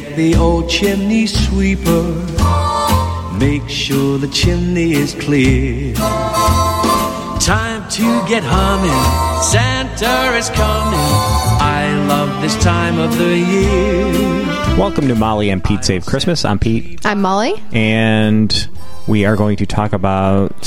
Get the old chimney sweeper. Make sure the chimney is clear. Time to get humming. Santa is coming. I love this time of the year. Welcome to Molly and Pete Save Christmas. I'm Pete. I'm Molly. And we are going to talk about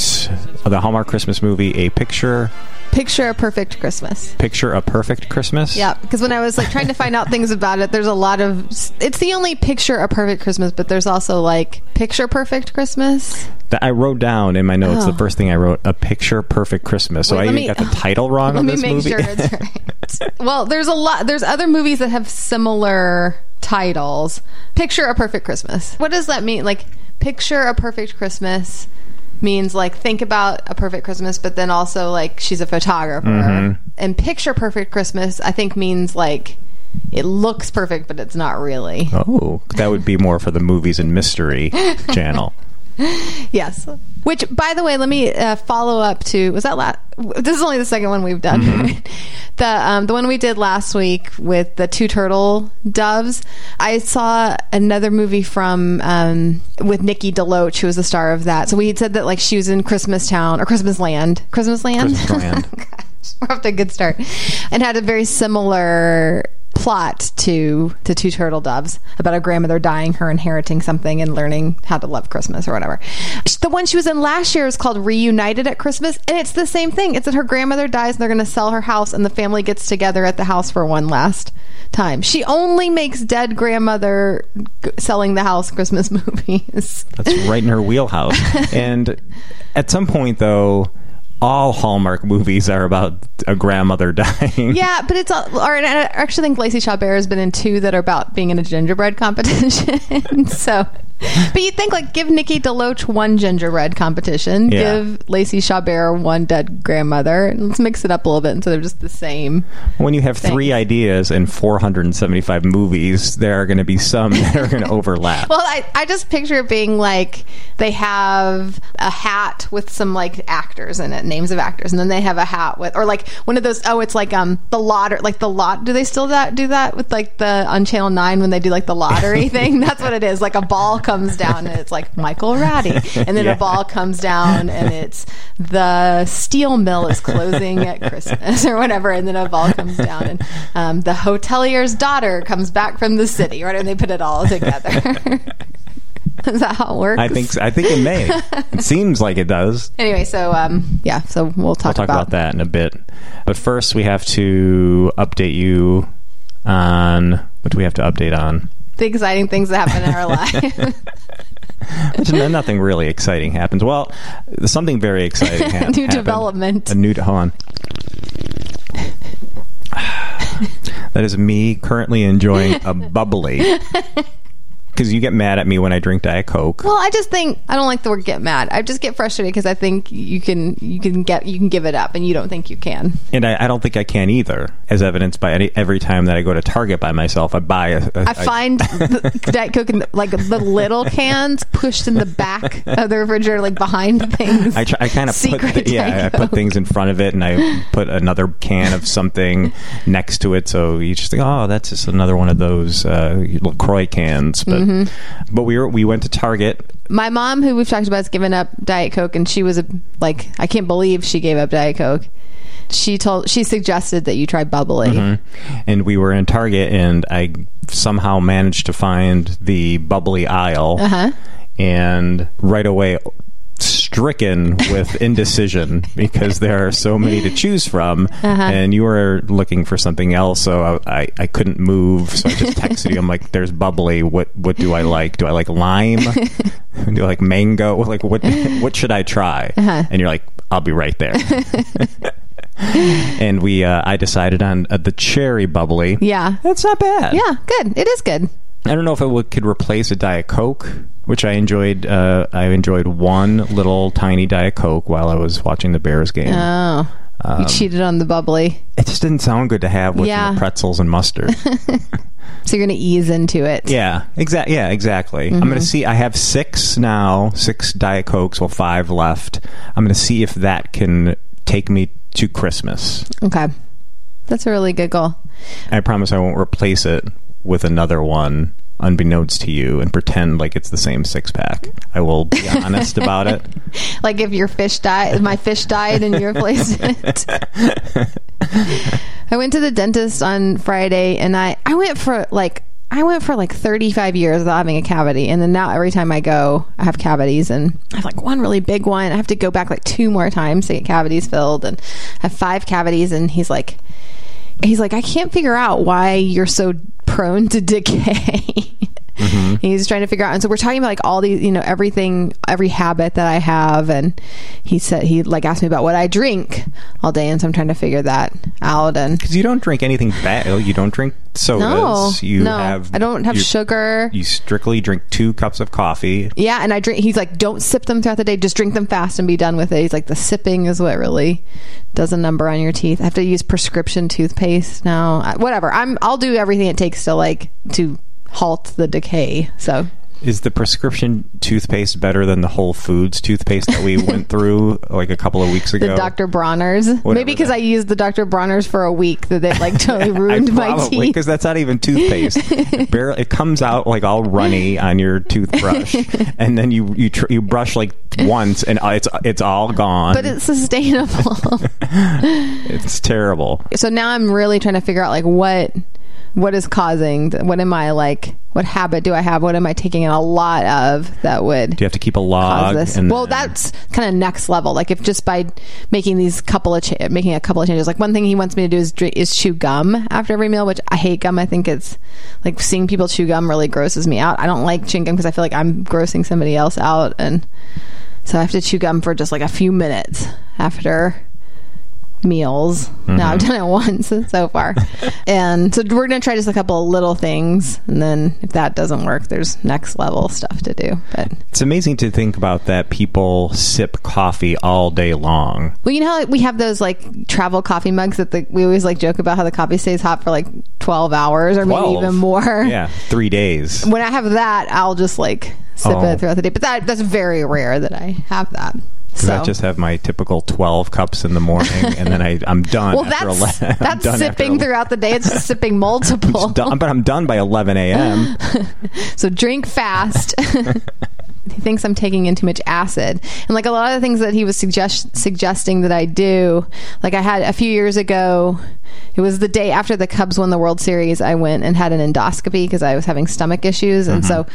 the Hallmark Christmas movie, A Picture... Picture a Perfect Christmas. Picture a Perfect Christmas? Yeah, because when I was like trying to find out things about it, there's a lot of... It's the only Picture a Perfect Christmas, but there's also like Picture Perfect Christmas. That I wrote down in my notes, the first thing I wrote, A Picture Perfect Christmas. So I got the title wrong on this movie. Let me make sure it's right. Well, there's a lot... There's other movies that have similar titles. Picture a Perfect Christmas. What does that mean? Like, Picture a Perfect Christmas... means like think about a perfect Christmas, but then also like she's a photographer. Mm-hmm. And Picture Perfect Christmas I think means like it looks perfect but it's not really. Oh, that would be more for the movies and mystery channel. Yes. Which, by the way, let me follow up to... Was that last... This is only the second one we've done. Mm-hmm. Right? The one we did last week with the two turtle doves. I saw another movie from... with Nikki Deloach, who was the star of that. So we had said that like she was in Christmastown or Christmasland. Christmasland? Christmasland. Gosh, we're off to a good start. And had a very similar... plot to Two Turtle Doves about a grandmother dying, her inheriting something and learning how to love Christmas or whatever. The one she was in last year was called Reunited at Christmas, and it's the same thing. It's that her grandmother dies and they're going to sell her house and the family gets together at the house for one last time. She only makes dead grandmother selling the house Christmas movies. That's right in her wheelhouse. And at some point though, all Hallmark movies are about a grandmother dying. Yeah, but it's all... Or, and I actually think Lacey Chabert has been in two that are about being in a gingerbread competition. So, but you'd think, like, give Nikki Deloach one gingerbread competition. Yeah. Give Lacey Chabert one dead grandmother. And let's mix it up a little bit. And so they're just the same. When you have three ideas and 475 movies, there are going to be some that are going to overlap. Well, I just picture it being, like, they have a hat with some, like, actors in it. Names of actors, and then they have a hat with, or like one of those. Oh, it's like the lottery, like the lot. Do they still do that with like the on Channel 9 when they do like the lottery thing? That's what it is. Like a ball comes down and it's like Michael Ratty, and then a ball comes down and it's the steel mill is closing at Christmas or whatever, and then a ball comes down and the hotelier's daughter comes back from the city, right? And they put it all together. Is that how it works? I think it may. It seems like it does. Anyway, so so we'll talk about that in a bit. But first, we have to update you on... What do we have to update on? The exciting things that happen in our life. Nothing really exciting happens. Well, something very exciting happens. New development. Hold on. That is me currently enjoying a bubbly. Because you get mad at me when I drink Diet Coke. Well, I just think I don't like the word "get mad." I just get frustrated because I think you can give it up, and you don't think you can. And I don't think I can either, as evidenced by every time that I go to Target by myself, I buy I find Diet Coke in the little cans pushed in the back of the refrigerator, like behind things. I kind of put things in front of it, and I put another can of something next to it. So you just think, oh, that's just another one of those LaCroix cans, but. Mm-hmm. Mm-hmm. But we went to Target. My mom, who we've talked about, has given up Diet Coke, and she was like, I can't believe she gave up Diet Coke. She suggested that you try bubbly. Mm-hmm. And we were in Target, and I somehow managed to find the bubbly aisle, and right away stricken with indecision because there are so many to choose from, and you were looking for something else, so I couldn't move, so I just texted you. I'm like, there's bubbly, what do I like? Do I like lime? Do I like mango? Like what should I try? And you're like, I'll be right there. And we I decided on the cherry bubbly. Yeah, that's not bad. Yeah, good. It is good. I don't know if it could replace a Diet Coke, which I enjoyed. I enjoyed one little tiny Diet Coke while I was watching the Bears game. Oh, you cheated on the bubbly. It just didn't sound good to have with the pretzels and mustard. So you're going to ease into it. Yeah, exactly. Yeah, exactly. Mm-hmm. I'm going to see. I have six Diet Cokes, well, five left. I'm going to see if that can take me to Christmas. Okay, that's a really good goal. I promise I won't replace it with another one unbeknownst to you and pretend like it's the same six pack. I will be honest about it. Like if your fish died, my fish died and you replaced it. I went to the dentist on Friday and I went for like 35 years without having a cavity. And then now every time I go, I have cavities, and I have like one really big one. I have to go back like two more times to get cavities filled, and I have five cavities. And he's like, I can't figure out why you're so prone to decay. Mm-hmm. He's trying to figure out. And so we're talking about like all these, you know, everything, every habit that I have. And he said, he like asked me about what I drink all day. And so I'm trying to figure that out. And because you don't drink anything bad. You don't drink sodas. No, I don't have sugar. You strictly drink 2 cups of coffee. Yeah. And I drink, he's like, don't sip them throughout the day. Just drink them fast and be done with it. He's like, the sipping is what really does a number on your teeth. I have to use prescription toothpaste now. Whatever. I'll do everything it takes to halt the decay. So is the prescription toothpaste better than the Whole Foods toothpaste that we went through like a couple of weeks ago? The Dr. Bronner's. Whatever. Maybe because I used the Dr. Bronner's for a week that it like totally ruined my teeth. Because that's not even toothpaste. It comes out like all runny on your toothbrush, and then you brush like once and it's all gone. But it's sustainable. It's terrible. So now I'm really trying to figure out like what is causing, what am I like, what habit do I have? What am I taking in a lot of that would... Do you have to keep a log? That's kind of next level. Like if just by making making a couple of changes, like one thing he wants me to do is chew gum after every meal, which I hate gum. I think it's like seeing people chew gum really grosses me out. I don't like chewing gum because I feel like I'm grossing somebody else out. And so I have to chew gum for just like a few minutes after meals. Mm-hmm. No, I've done it once so far. And so we're going to try just a couple of little things. And then if that doesn't work, there's next level stuff to do. But it's amazing to think about that people sip coffee all day long. Well, you know, we have those like travel coffee mugs that we always like joke about how the coffee stays hot for like 12 hours or maybe even more. Yeah. 3 days. When I have that, I'll just like sip it throughout the day. But that's very rare that I have that. Because I just have my typical 12 cups in the morning, and then I'm done. Well, that's sipping throughout the day. It's just sipping multiple. I'm done by 11 a.m. So drink fast. He thinks I'm taking in too much acid. And like a lot of the things that he was suggesting that I do, like I had a few years ago, it was the day after the Cubs won the World Series, I went and had an endoscopy because I was having stomach issues. And so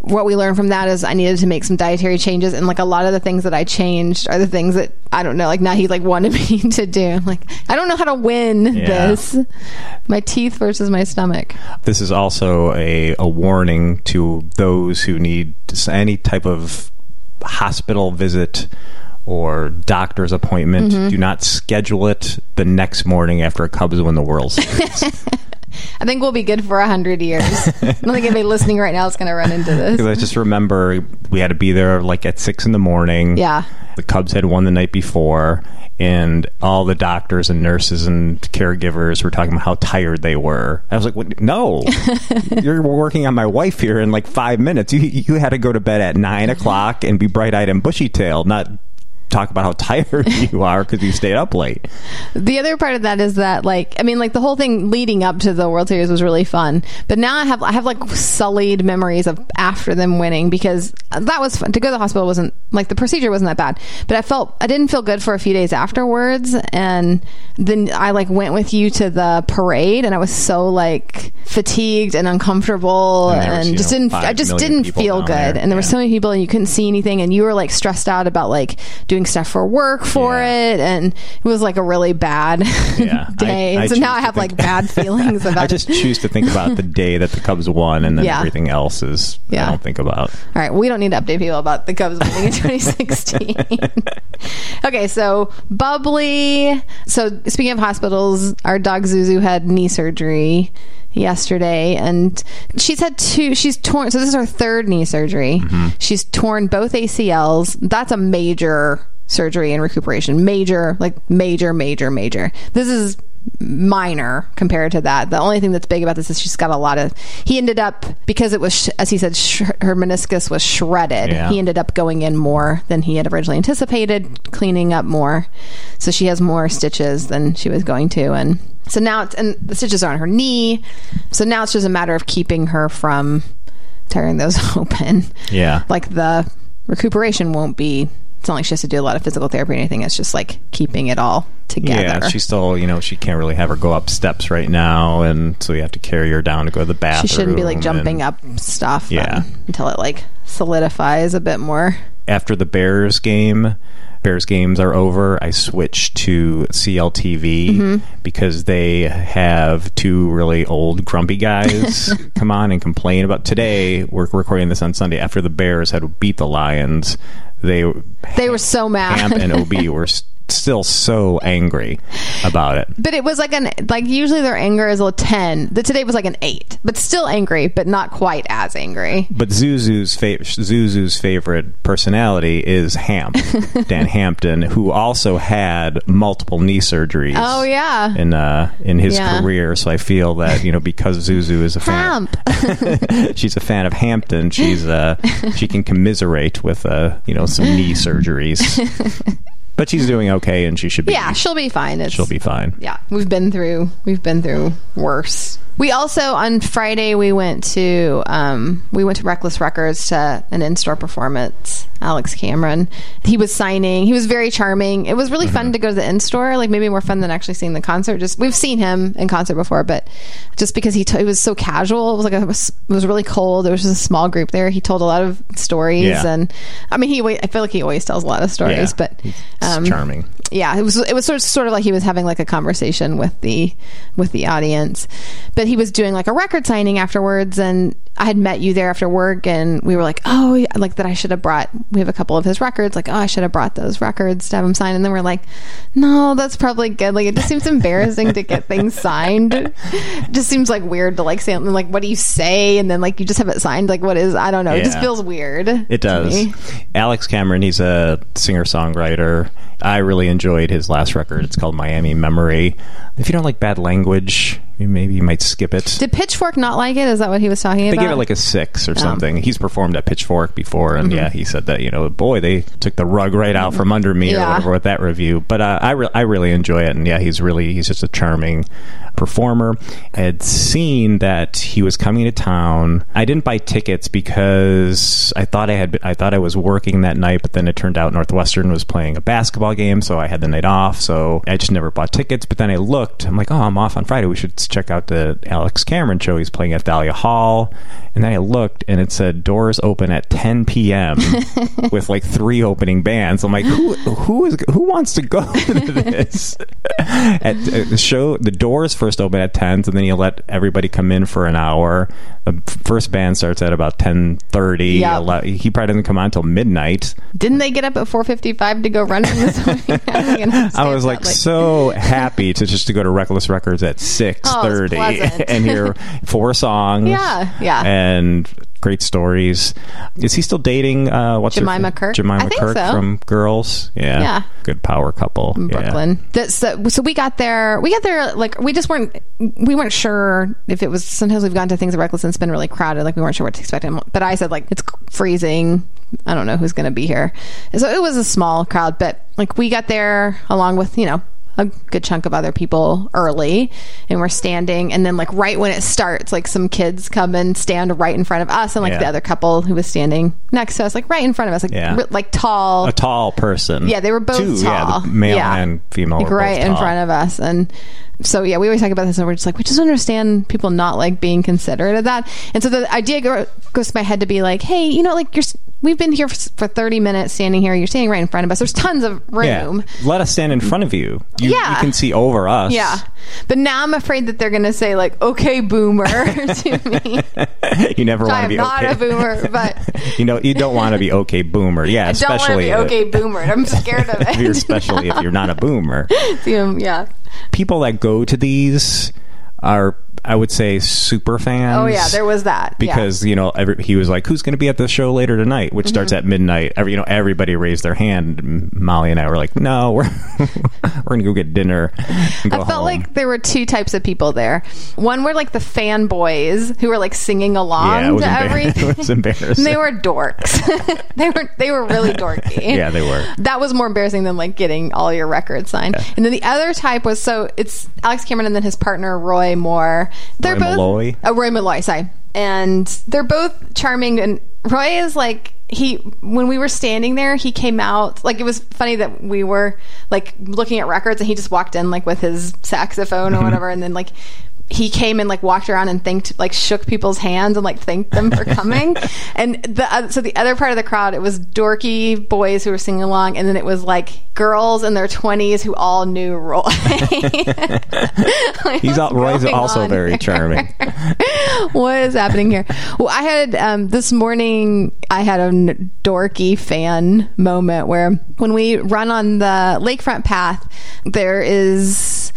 what we learned from that is I needed to make some dietary changes, and like a lot of the things that I changed are the things that I don't know, like now he like wanted me to do. I'm like, I don't know how to win this. My teeth versus my stomach. This is also a warning to those who need any type of hospital visit or doctor's appointment. Mm-hmm. Do not schedule it the next morning after a Cubs win the World Series. I think we'll be good for 100 years. I don't think anybody listening right now is going to run into this. I just remember we had to be there like at 6 a.m. Yeah. The Cubs had won the night before, and all the doctors and nurses and caregivers were talking about how tired they were. I was like, what? No, you're working on my wife here in like 5 minutes. You had to go to bed at 9 o'clock and be bright-eyed and bushy-tailed, not talk about how tired you are because you stayed up late. The other part of that is that like, I mean, like the whole thing leading up to the World Series was really fun, but now I have like sullied memories of after them winning, because that was fun to go to the hospital. Wasn't like the procedure wasn't that bad, but I didn't feel good for a few days afterwards. And then I like went with you to the parade, and I was so like fatigued and uncomfortable, and just didn't feel good. There. And there were so many people, and you couldn't see anything, and you were like stressed out about like doing stuff for work it, and it was like a really bad day. I so now I have like bad feelings about it. I just choose to think about the day that the Cubs won, and then everything else is I don't think about. All right, we don't need to update people about the Cubs winning in 2016. Okay, so bubbly. So speaking of hospitals, our dog Zuzu had knee surgery yesterday, and she's had two. She's torn. So this is her third knee surgery. Mm-hmm. She's torn both ACLs. That's a major surgery and recuperation. Major, like major. This is minor compared to that. The only thing that's big about this is she's got a lot of... He ended up, because it was, as he said, her meniscus was shredded. Yeah. He ended up going in more than he had originally anticipated, cleaning up more. So she has more stitches than she was going to. And so now it's... And the stitches are on her knee. So now it's just a matter of keeping her from tearing those open. Yeah. Like the recuperation won't be... It's not like she has to do a lot of physical therapy or anything. It's just like keeping it all together. Yeah, she's still, you know, she can't really have her go up steps right now. And so you have to carry her down to go to the bathroom. She shouldn't be like jumping up stuff until it like solidifies a bit more. After the Bears games are over, I switched to CLTV because they have two really old grumpy guys come on and complain about today. We're recording this on Sunday after the Bears had beat the Lions. They were so mad. Pam and O.B. were still so angry about it. But it was like usually their anger is a 10. Today was like an 8, but still angry, but not quite as angry. But Zuzu's favorite personality is Dan Hampton, who also had multiple knee surgeries. Oh yeah, in his career. So I feel that, you know, because Zuzu is a fan, she's a fan of Hampton. She can commiserate with some knee surgeries. But she's doing okay, and she should be. Yeah, she'll be fine. She'll be fine. Yeah, we've been through worse. We also, on Friday, we went to Reckless Records to an in-store performance. Alex Cameron, he was signing. He was very charming. It was really fun to go to the in-store, like maybe more fun than actually seeing the concert. Just, we've seen him in concert before, but just because he was so casual, it was really cold. There was just a small group there. He told a lot of stories, and I mean, I feel like he always tells a lot of stories, but it's charming. Yeah, it was sort of like he was having like a conversation with the audience, but he was doing like a record signing afterwards, and I had met you there after work, and we were like, oh, like that I should have brought, we have a couple of his records, like, oh, I should have brought those records to have him sign. And then we're like, no, that's probably good. Like, it just seems embarrassing to get things signed. It just seems like weird to like say, and like, what do you say? And then like, you just have it signed. Like, what is, I don't know. Yeah. It just feels weird. It does. Me. Alex Cameron, he's a singer-songwriter. I really enjoyed his last record. It's called Miami Memory. If you don't like bad language, maybe you might skip it. Did Pitchfork not like it? Is that what he was talking about? They gave it like a 6 or something. He's performed at Pitchfork before, and he said that, you know, boy, they took the rug right out from under me or whatever with that review. But I really enjoy it, and he's just a charming performer. I had seen that he was coming to town. I didn't buy tickets because I thought I was working that night, but then it turned out Northwestern was playing a basketball game, so I had the night off. So I just never bought tickets. But then I looked. I'm like, oh, I'm off on Friday. We should check out the Alex Cameron show. He's playing at Thalia Hall. And then I looked, and it said doors open at 10 p.m. with like 3 opening bands. I'm like, who wants to go to this? at the show, the doors first open at 10, so then you let everybody come in for an hour. The first band starts at about 10:30. Yep. He probably doesn't come on until midnight. Didn't they get up at 4:55 to go running this morning? I was like so happy to go to Reckless Records at 6:30 and hear 4 songs. Yeah. And great stories. Is he still dating Jemima Kirk? Jemima Kirk from Girls. Yeah. Good power couple. In Brooklyn. Yeah. So we got there like we weren't sure if it was, sometimes we've gone to things at Reckless and it's been really crowded, like we weren't sure what to expect. But I said like it's freezing. I don't know who's going to be here. And so it was a small crowd, but like we got there along with, you know, a good chunk of other people early, and we're standing, and then like right when it starts, like some kids come and stand right in front of us, and like the other couple who was standing next to us, like right in front of us, like like tall, a tall person. Yeah, they were both tall, the male and female, like, were both right tall in front of us, and so yeah, we always talk about this, and we're just like, we just understand people not like being considerate of that, and so the idea goes to my head to be like, hey, you know, like we've been here for 30 minutes standing here. You're standing right in front of us. There's tons of room. Yeah. Let us stand in front of you. You can see over us. Yeah. But now I'm afraid that they're going to say, like, okay, boomer to me. You never want to be okay. I'm not a boomer, but... You know, you don't want to be okay, boomer. Yeah, especially... I don't want to be okay, boomer. I'm scared of it. Especially if you're not a boomer. People that go to these are I would say super fans. Oh yeah, there was that. Because you know, he was like, who's going to be at the show later tonight, which starts at midnight. Everybody raised their hand. Molly and I were like, no, we're going to go get dinner and go home. I felt like there were two types of people there. One were like the fanboys who were like singing along to everything. It was embarrassing. And they were dorks. they were really dorky. Yeah, they were. That was more embarrassing than like getting all your records signed. Yeah. And then the other type was, so it's Alex Cameron and then his partner Roy Moore. Roy Malloy, sorry. And they're both charming, and Roy is like, when we were standing there, he came out, like, it was funny that we were like looking at records and he just walked in like with his saxophone or whatever, and then like he came and like walked around and shook people's hands and like thanked them for coming. And so the other part of the crowd, it was dorky boys who were singing along, and then it was like girls in their 20s who all knew Roy. Roy's also very charming. What is happening here? Well, I had this morning I had a dorky fan moment where when we run on the lakefront path, there's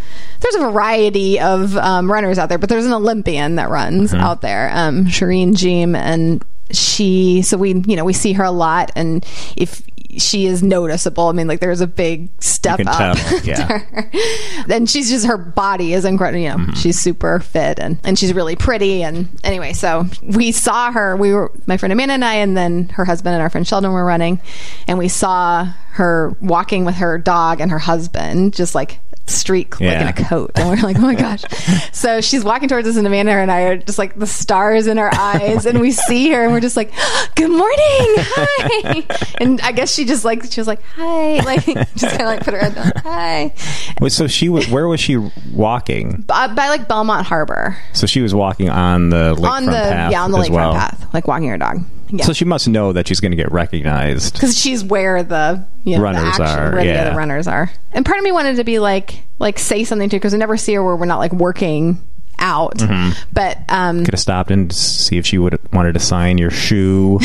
a variety of runners out there, but there's an Olympian that runs out there, Shereen Jeeam, and we see her a lot, and if she is noticeable, I mean, like, there's a big step up to her. And she's just, her body is incredible, you know, she's super fit and she's really pretty. And anyway, so we saw her, my friend Amanda and I, and then her husband and our friend Sheldon were running, and we saw her walking with her dog and her husband, just like streak like in a coat, and we're like, oh my gosh. So she's walking towards us, and Amanda and I are just like the stars in our eyes, and we see her and we're just like, good morning, hi. And I guess she just like, she was like, hi, like just kind of like put her head down, hi. Wait, so where was she walking? By like Belmont Harbor. So she was walking on the lakefront path. Yeah, on the lakefront path, like walking her dog. Yeah. So she must know that she's going to get recognized because she's where the the runners are. And part of me wanted to be like say something to her, because we never see her where we're not like working out. But could have stopped and see if she would have wanted to sign your shoe.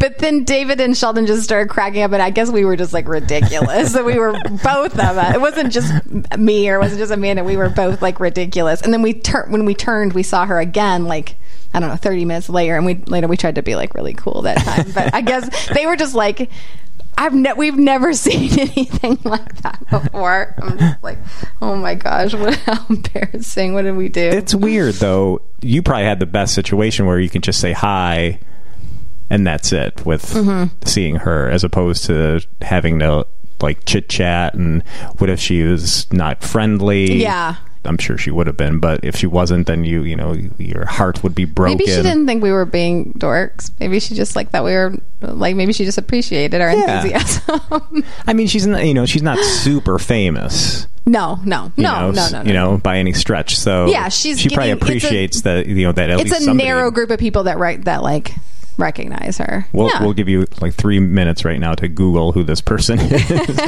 But then David and Sheldon just started cracking up, and I guess we were just like ridiculous. So we were both of us. It wasn't just me, or it wasn't just Amanda. We were both like ridiculous. And then when we turned, we saw her again, like, I don't know, 30 minutes later, and we tried to be like really cool that time. But I guess they were just like, we've never seen anything like that before. I'm just like, oh my gosh, how embarrassing! What did we do? It's weird though. You probably had the best situation where you can just say hi, and that's it with seeing her, as opposed to having to like chit chat. And what if she was not friendly? Yeah. I'm sure she would have been, but if she wasn't, then you know your heart would be broken. Maybe she didn't think we were being dorks. Maybe she just like that we were like, maybe she just appreciated our enthusiasm. I mean, she's not super famous. No. You know, by any stretch. So yeah, she probably appreciates that. You know, that at least it's a narrow group of people that like recognize her. We'll give you like 3 minutes right now to Google who this person is.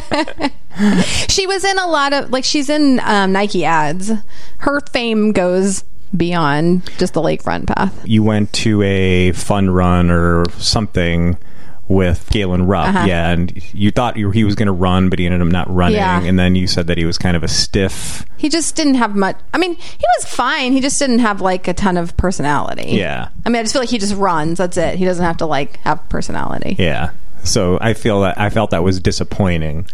She was in a lot of like, she's in Nike ads. Her fame goes beyond just the lakefront path. You went to a fun run or something with Galen Rupp, and you thought he was going to run, but he ended up not running, and then you said that he was kind of a stiff. He just didn't have much. I mean, he was fine. He just didn't have like a ton of personality. Yeah. I mean, I just feel like he just runs. That's it. He doesn't have to like have personality. Yeah. So I felt that was disappointing.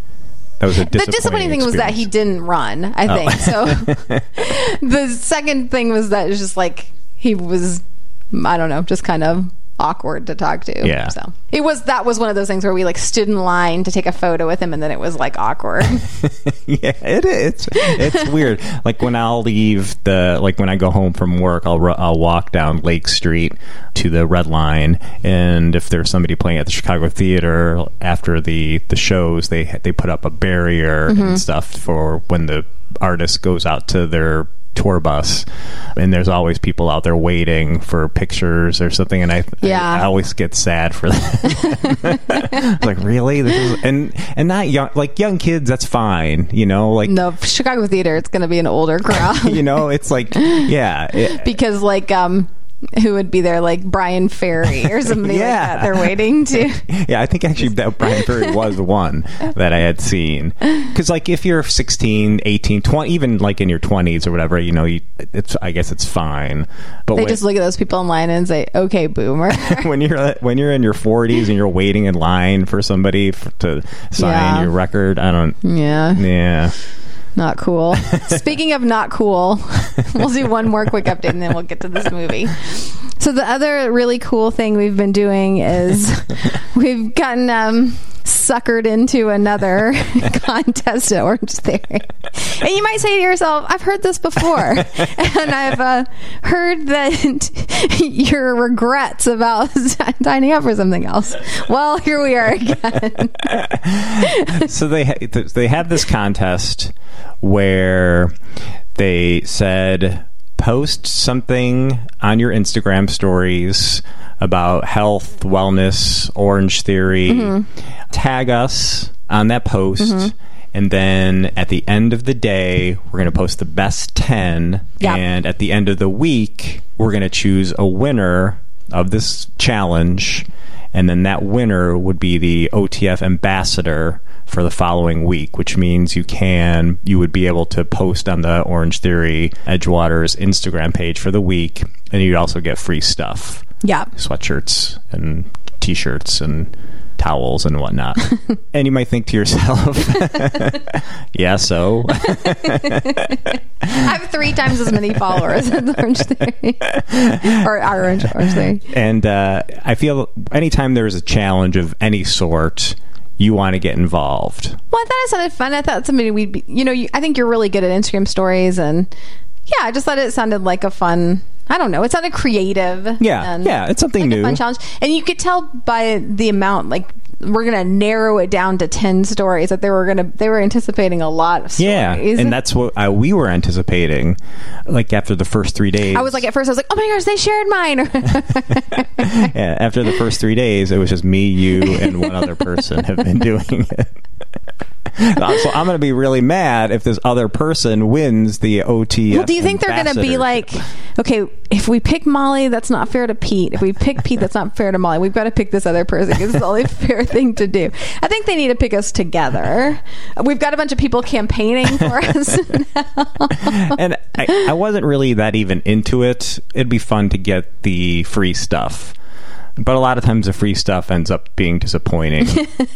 That was a disappointing. The disappointing thing was that he didn't run, I think. So the second thing was that it was just like he was, I don't know, just kind of awkward to talk to. Yeah. So that was one of those things where we like stood in line to take a photo with him, and then it was like awkward. Yeah, it is. It's weird. Like when I'll leave when I go home from work, I'll walk down Lake Street to the Red Line, and if there's somebody playing at the Chicago Theater after the shows, they put up a barrier and stuff for when the artist goes out to their tour bus, and there's always people out there waiting for pictures or something, and I always get sad for that. Like, really? This is, and not young, like young kids, that's fine, you know, like no, Chicago Theater, it's gonna be an older crowd. You know, it's like, yeah, because like who would be there, like Bryan Ferry or something like that. They're waiting to. Yeah, I think actually that Bryan Ferry was the one that I had seen. Because, like, if you're 16, 18, 20, even like in your 20s or whatever, you know, I guess it's fine. But they just look at those people in line and say, "Okay, boomer." when you're in your 40s and you're waiting in line for somebody to sign your record, I don't. Yeah. Yeah. Not cool. Speaking of not cool, we'll do one more quick update and then we'll get to this movie. So the other really cool thing we've been doing is we've gotten suckered into another contest at Orange Theory. And you might say to yourself, I've heard this before. And I've heard that your regrets about signing up for something else. Well, here we are again. So they had this contest where they said, post something on your Instagram stories about health, wellness, Orange Theory. Mm-hmm. Tag us on that post. Mm-hmm. And then at the end of the day, we're going to post the best 10. Yep. And at the end of the week, we're going to choose a winner of this challenge. And then that winner would be the OTF ambassador for the following week, which means you would be able to post on the Orange Theory Edgewater's Instagram page for the week, and you'd also get free stuff. Yeah. Sweatshirts and t-shirts and towels and whatnot. And you might think to yourself, yeah, so I have 3 times as many followers as Orange Theory or our Orange Theory. And I feel anytime there's a challenge of any sort, you want to get involved. Well, I thought it sounded fun. I thought somebody we'd be, I think you're really good at Instagram stories, and yeah, I just thought it sounded like a fun, I don't know. It sounded creative. Yeah. Yeah. It's something new. A fun challenge. And you could tell by the amount, like, we're going to narrow it down to 10 stories that they were anticipating a lot of stories. Yeah. And that's what we were anticipating. Like, after the first 3 days, I was like, oh my gosh, they shared mine. Yeah. After the first 3 days, it was just me, you, and one other person have been doing it. So I'm going to be really mad if this other person wins the OTF. Well, do you think they're going to be like, okay, if we pick Molly, that's not fair to Pete. If we pick Pete, that's not fair to Molly. We've got to pick this other person because it's the only fair thing to do. I think they need to pick us together. We've got a bunch of people campaigning for us now. And I wasn't really that even into it. It'd be fun to get the free stuff. But a lot of times the free stuff ends up being disappointing.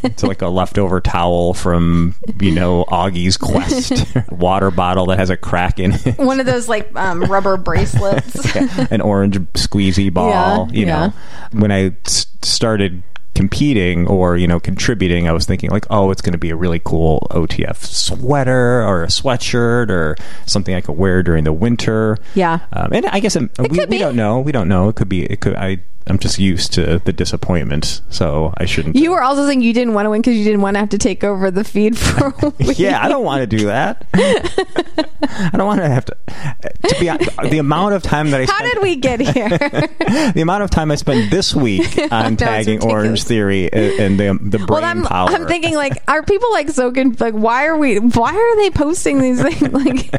It's like a leftover towel from, Augie's Quest. Water bottle that has a crack in it. One of those, like, rubber bracelets. Yeah. An orange squeezy ball, know. When I started competing or, contributing, I was thinking, like, oh, it's going to be a really cool OTF sweater or a sweatshirt or something I could wear during the winter. Yeah. And I guess we don't know. We don't know. I'm just used to the disappointment, so I shouldn't. You were also saying you didn't want to win because you didn't want to have to take over the feed for a week. Yeah, I don't want to do that. I don't want to have to be honest, the amount of time that I spent. How did we get here? The amount of time I spent this week on tagging Orange Theory and the brain power. I'm thinking, like, are people, like, so confused? Like, why are they posting these things? Like,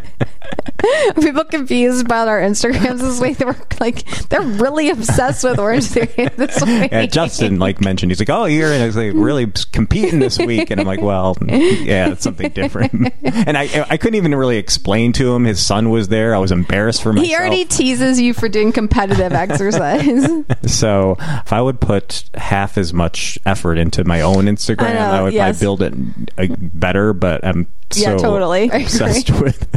are people confused about our Instagrams this week? They were like, they're really obsessed with Orange Theory this week. Yeah, Justin, like, mentioned, he's like, oh, you're like, really competing this week, and I'm like, well, yeah, it's something different. And I couldn't even really explain to him. His son was there. I was embarrassed for myself. He already teases you for doing competitive exercise. So if I would put half as much effort into my own Instagram, I build it better. But I'm totally obsessed with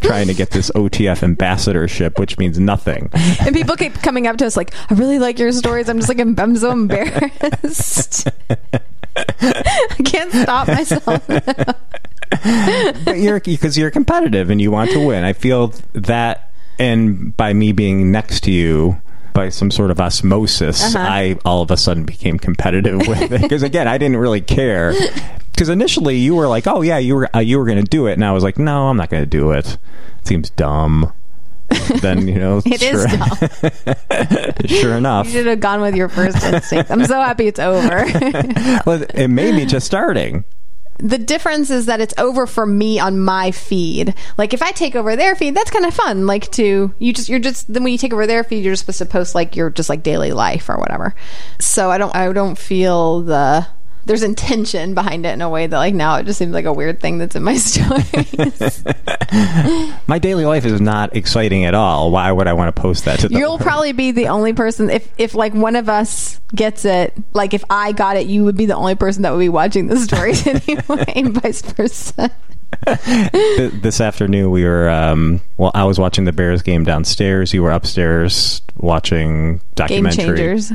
trying to get this OTF ambassadorship, which means nothing. And people keep coming up to us like, I really like your stories. I'm just like, I'm so embarrassed. I can't stop myself now. But because you're competitive and you want to win. I feel that, and by me being next to you, by some sort of osmosis, I all of a sudden became competitive with it. Because again, I didn't really care. Because initially you were like, oh yeah, you were going to do it. And I was like, no, I'm not going to do it. It seems dumb. Then, it is dumb. Sure enough. You should have gone with your first instinct. I'm so happy it's over. Well, it made me just starting. The difference is that it's over for me on my feed. Like, if I take over their feed, that's kind of fun. Like, to then when you take over their feed, you're just supposed to post like your just like daily life or whatever. So I don't feel there's intention behind it in a way that like now it just seems like a weird thing that's in my stories. My daily life is not exciting at all. Why would I want to post that to the You'll world? Probably be the only person if like one of us gets it, like if I got it, you would be the only person that would be watching the stories anyway, and vice versa. This afternoon we were I was watching the Bears game downstairs. You were upstairs watching documentary. Game Changers.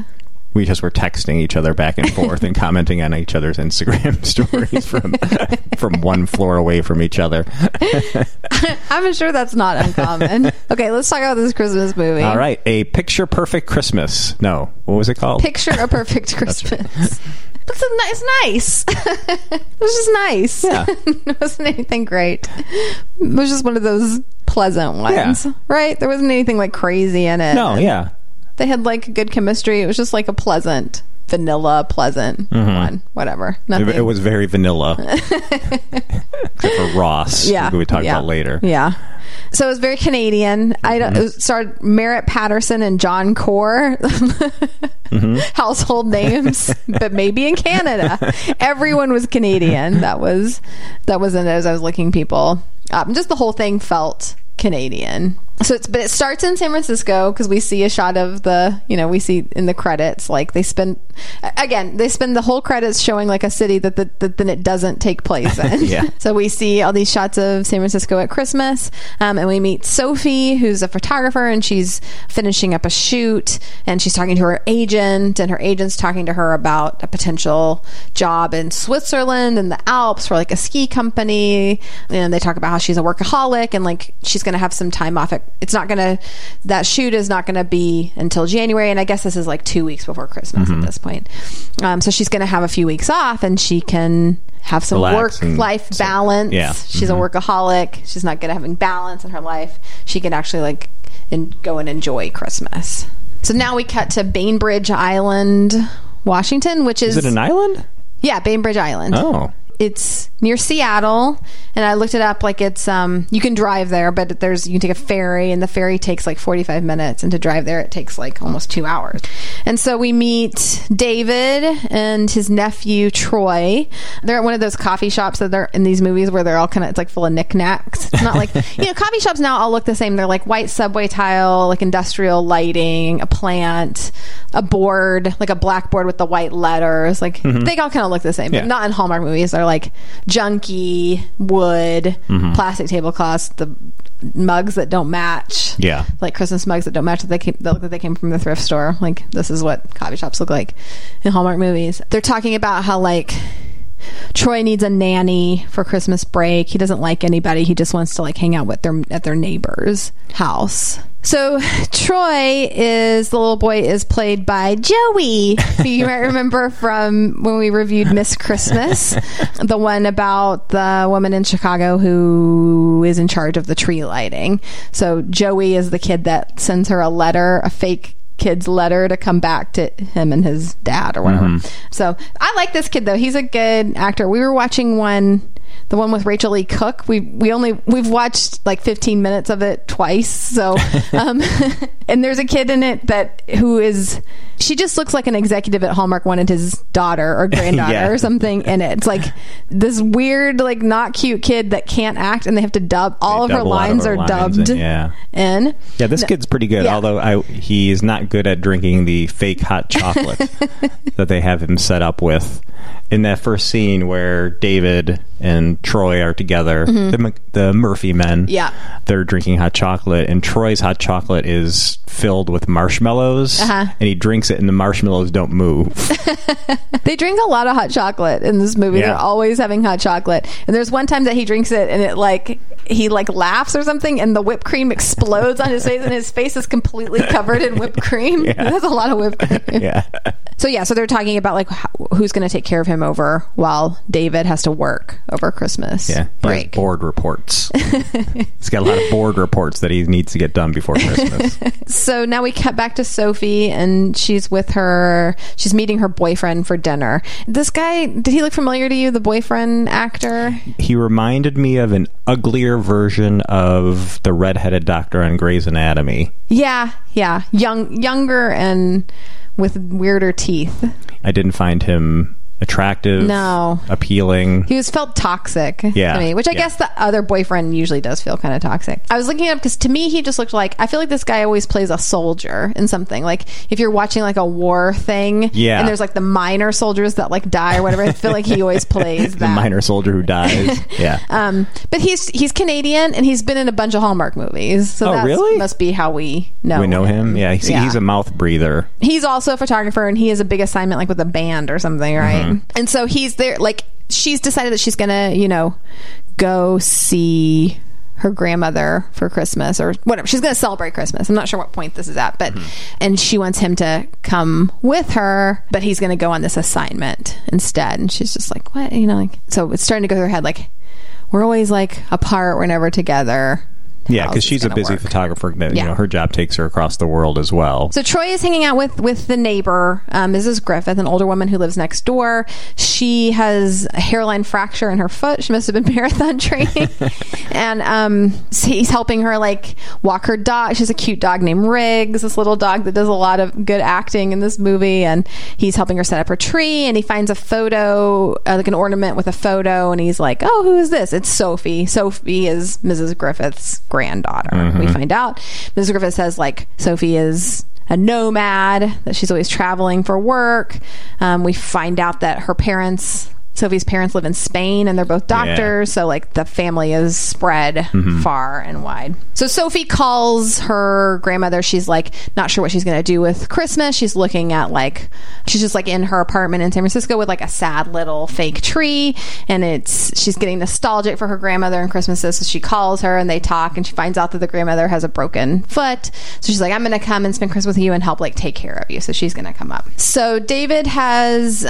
We just were texting each other back and forth and commenting on each other's Instagram stories from one floor away from each other. I'm sure that's not uncommon. Okay, let's talk about this Christmas movie. All right, A Picture Perfect Christmas. No, what was it called? Picture a Perfect Christmas. It's nice. It was just nice. Yeah. It wasn't anything great. It was just one of those pleasant ones, yeah. Right? There wasn't anything like crazy in it. No, yeah. They had like good chemistry. It was just like a pleasant, vanilla mm-hmm. one. Whatever. Nothing. It was very vanilla. Except for Ross, who we talked about later. Yeah. So it was very Canadian. It starred Merritt Patterson and John Corr. Mm-hmm. Household names, but maybe in Canada. Everyone was Canadian. That was in it as I was looking people up. And just the whole thing felt Canadian. So it starts in San Francisco, because we see a shot of we see in the credits, like they spend the whole credits showing like a city that then it doesn't take place in. Yeah. So we see all these shots of San Francisco at Christmas, and we meet Sophie, who's a photographer, and she's finishing up a shoot, and she's talking to her agent, and her agent's talking to her about a potential job in Switzerland and the Alps for like a ski company, and they talk about how she's a workaholic and like she's going to have some time off at It's not gonna. That shoot is not gonna be until January, and I guess this is like 2 weeks before Christmas mm-hmm. at this point. So she's gonna have a few weeks off, and she can have some work-life balance. Yeah. She's mm-hmm. a workaholic. She's not good at having balance in her life. She can actually like go and enjoy Christmas. So now we cut to Bainbridge Island, Washington, which is it an island? Yeah, Bainbridge Island. Oh. It's near Seattle, and I looked it up. Like it's you can drive there, but you can take a ferry, and the ferry takes like 45 minutes, and to drive there it takes like almost 2 hours. And so we meet David and his nephew Troy. They're at one of those coffee shops that they're in these movies where they're all kind of it's like full of knickknacks. It's not like coffee shops now all look the same. They're like white subway tile, like industrial lighting, a plant, a board, like a blackboard with the white letters. Like mm-hmm. they all kind of look the same, but not in Hallmark movies. They're like junky wood, mm-hmm. plastic tablecloths, the mugs that don't match. Yeah, like Christmas mugs that don't match. That they came from the thrift store. Like this is what coffee shops look like in Hallmark movies. They're talking about how like Troy needs a nanny for Christmas break. He doesn't like anybody. He just wants to like hang out with at their neighbor's house. So Troy the little boy is played by Joey, who you might remember from when we reviewed Miss Christmas, the one about the woman in Chicago who is in charge of the tree lighting. So Joey is the kid that sends her a letter, a fake kid's letter to come back to him and his dad or whatever. Mm-hmm. So I like this kid though. He's a good actor. We were watching the one with Rachel E. Cook. We've watched like 15 minutes of it twice. So, and there's a kid in it she just looks like an executive at Hallmark wanted his daughter or granddaughter or something in it. It's like this weird, like not cute kid that can't act, and they have to dub all of her lines are dubbed in. Yeah, this kid's pretty good. Yeah. Although he is not good at drinking the fake hot chocolate that they have him set up with. In that first scene where David and Troy are together, mm-hmm. the Murphy men, they're drinking hot chocolate, and Troy's hot chocolate is filled with marshmallows, and he drinks it, and the marshmallows don't move. They drink a lot of hot chocolate in this movie. Yeah. They're always having hot chocolate, and there's one time that he drinks it, and it like he like laughs or something, and the whipped cream explodes on his face, and his face is completely covered in whipped cream. Yeah. That's a lot of whipped cream. Yeah. So yeah, so they're talking about like who's going to take care of him over while David has to work over Christmas. Yeah, he has board reports. He's got a lot of board reports that he needs to get done before Christmas. So now we cut back to Sophie, and she's meeting her boyfriend for dinner. This guy, did he look familiar to you, the boyfriend actor? He reminded me of an uglier version of the redheaded doctor on Grey's Anatomy. Yeah. Younger and with weirder teeth. I didn't find him attractive. No. Appealing. He felt toxic to me, which I guess the other boyfriend usually does feel kind of toxic. I was looking it up because to me he just looked like, I feel like this guy always plays a soldier in something. Like if you're watching like a war thing and there's like the minor soldiers that like die or whatever, I feel like he always plays that. The minor soldier who dies. Yeah. But he's Canadian and he's been in a bunch of Hallmark movies. So that really? Must be how we know him. Yeah. He's a mouth breather. He's also a photographer and he has a big assignment like with a band or something, right? Mm-hmm. And so he's there, like, she's decided that she's gonna, go see her grandmother for Christmas or whatever. She's gonna celebrate Christmas. I'm not sure what point this is at, but and she wants him to come with her, but he's gonna go on this assignment instead. And she's just like, what? So it's starting to go through her head, like, we're always like apart, we're never together. Yeah, because she's a busy photographer. Her job takes her across the world as well. So Troy is hanging out with the neighbor, Mrs. Griffith, an older woman who lives next door. She has a hairline fracture in her foot. She must have been marathon training. And so he's helping her, like, walk her dog. She has a cute dog named Riggs, this little dog that does a lot of good acting in this movie. And he's helping her set up her tree. And he finds a photo, like an ornament with a photo. And he's like, oh, who is this? It's Sophie. Sophie is Mrs. Griffith's granddaughter. Mm-hmm. We find out Mrs. Griffith says like Sophie is a nomad, that she's always traveling for work. We find out that Sophie's parents live in Spain and they're both doctors. So like the family is spread far and wide. So Sophie calls her grandmother. She's like not sure what she's going to do with Christmas. She's looking at like, she's just like in her apartment in San Francisco with like a sad little fake tree. And she's getting nostalgic for her grandmother and Christmases. So she calls her and they talk and she finds out that the grandmother has a broken foot. So she's like, I'm going to come and spend Christmas with you and help like take care of you. So she's going to come up. So David has,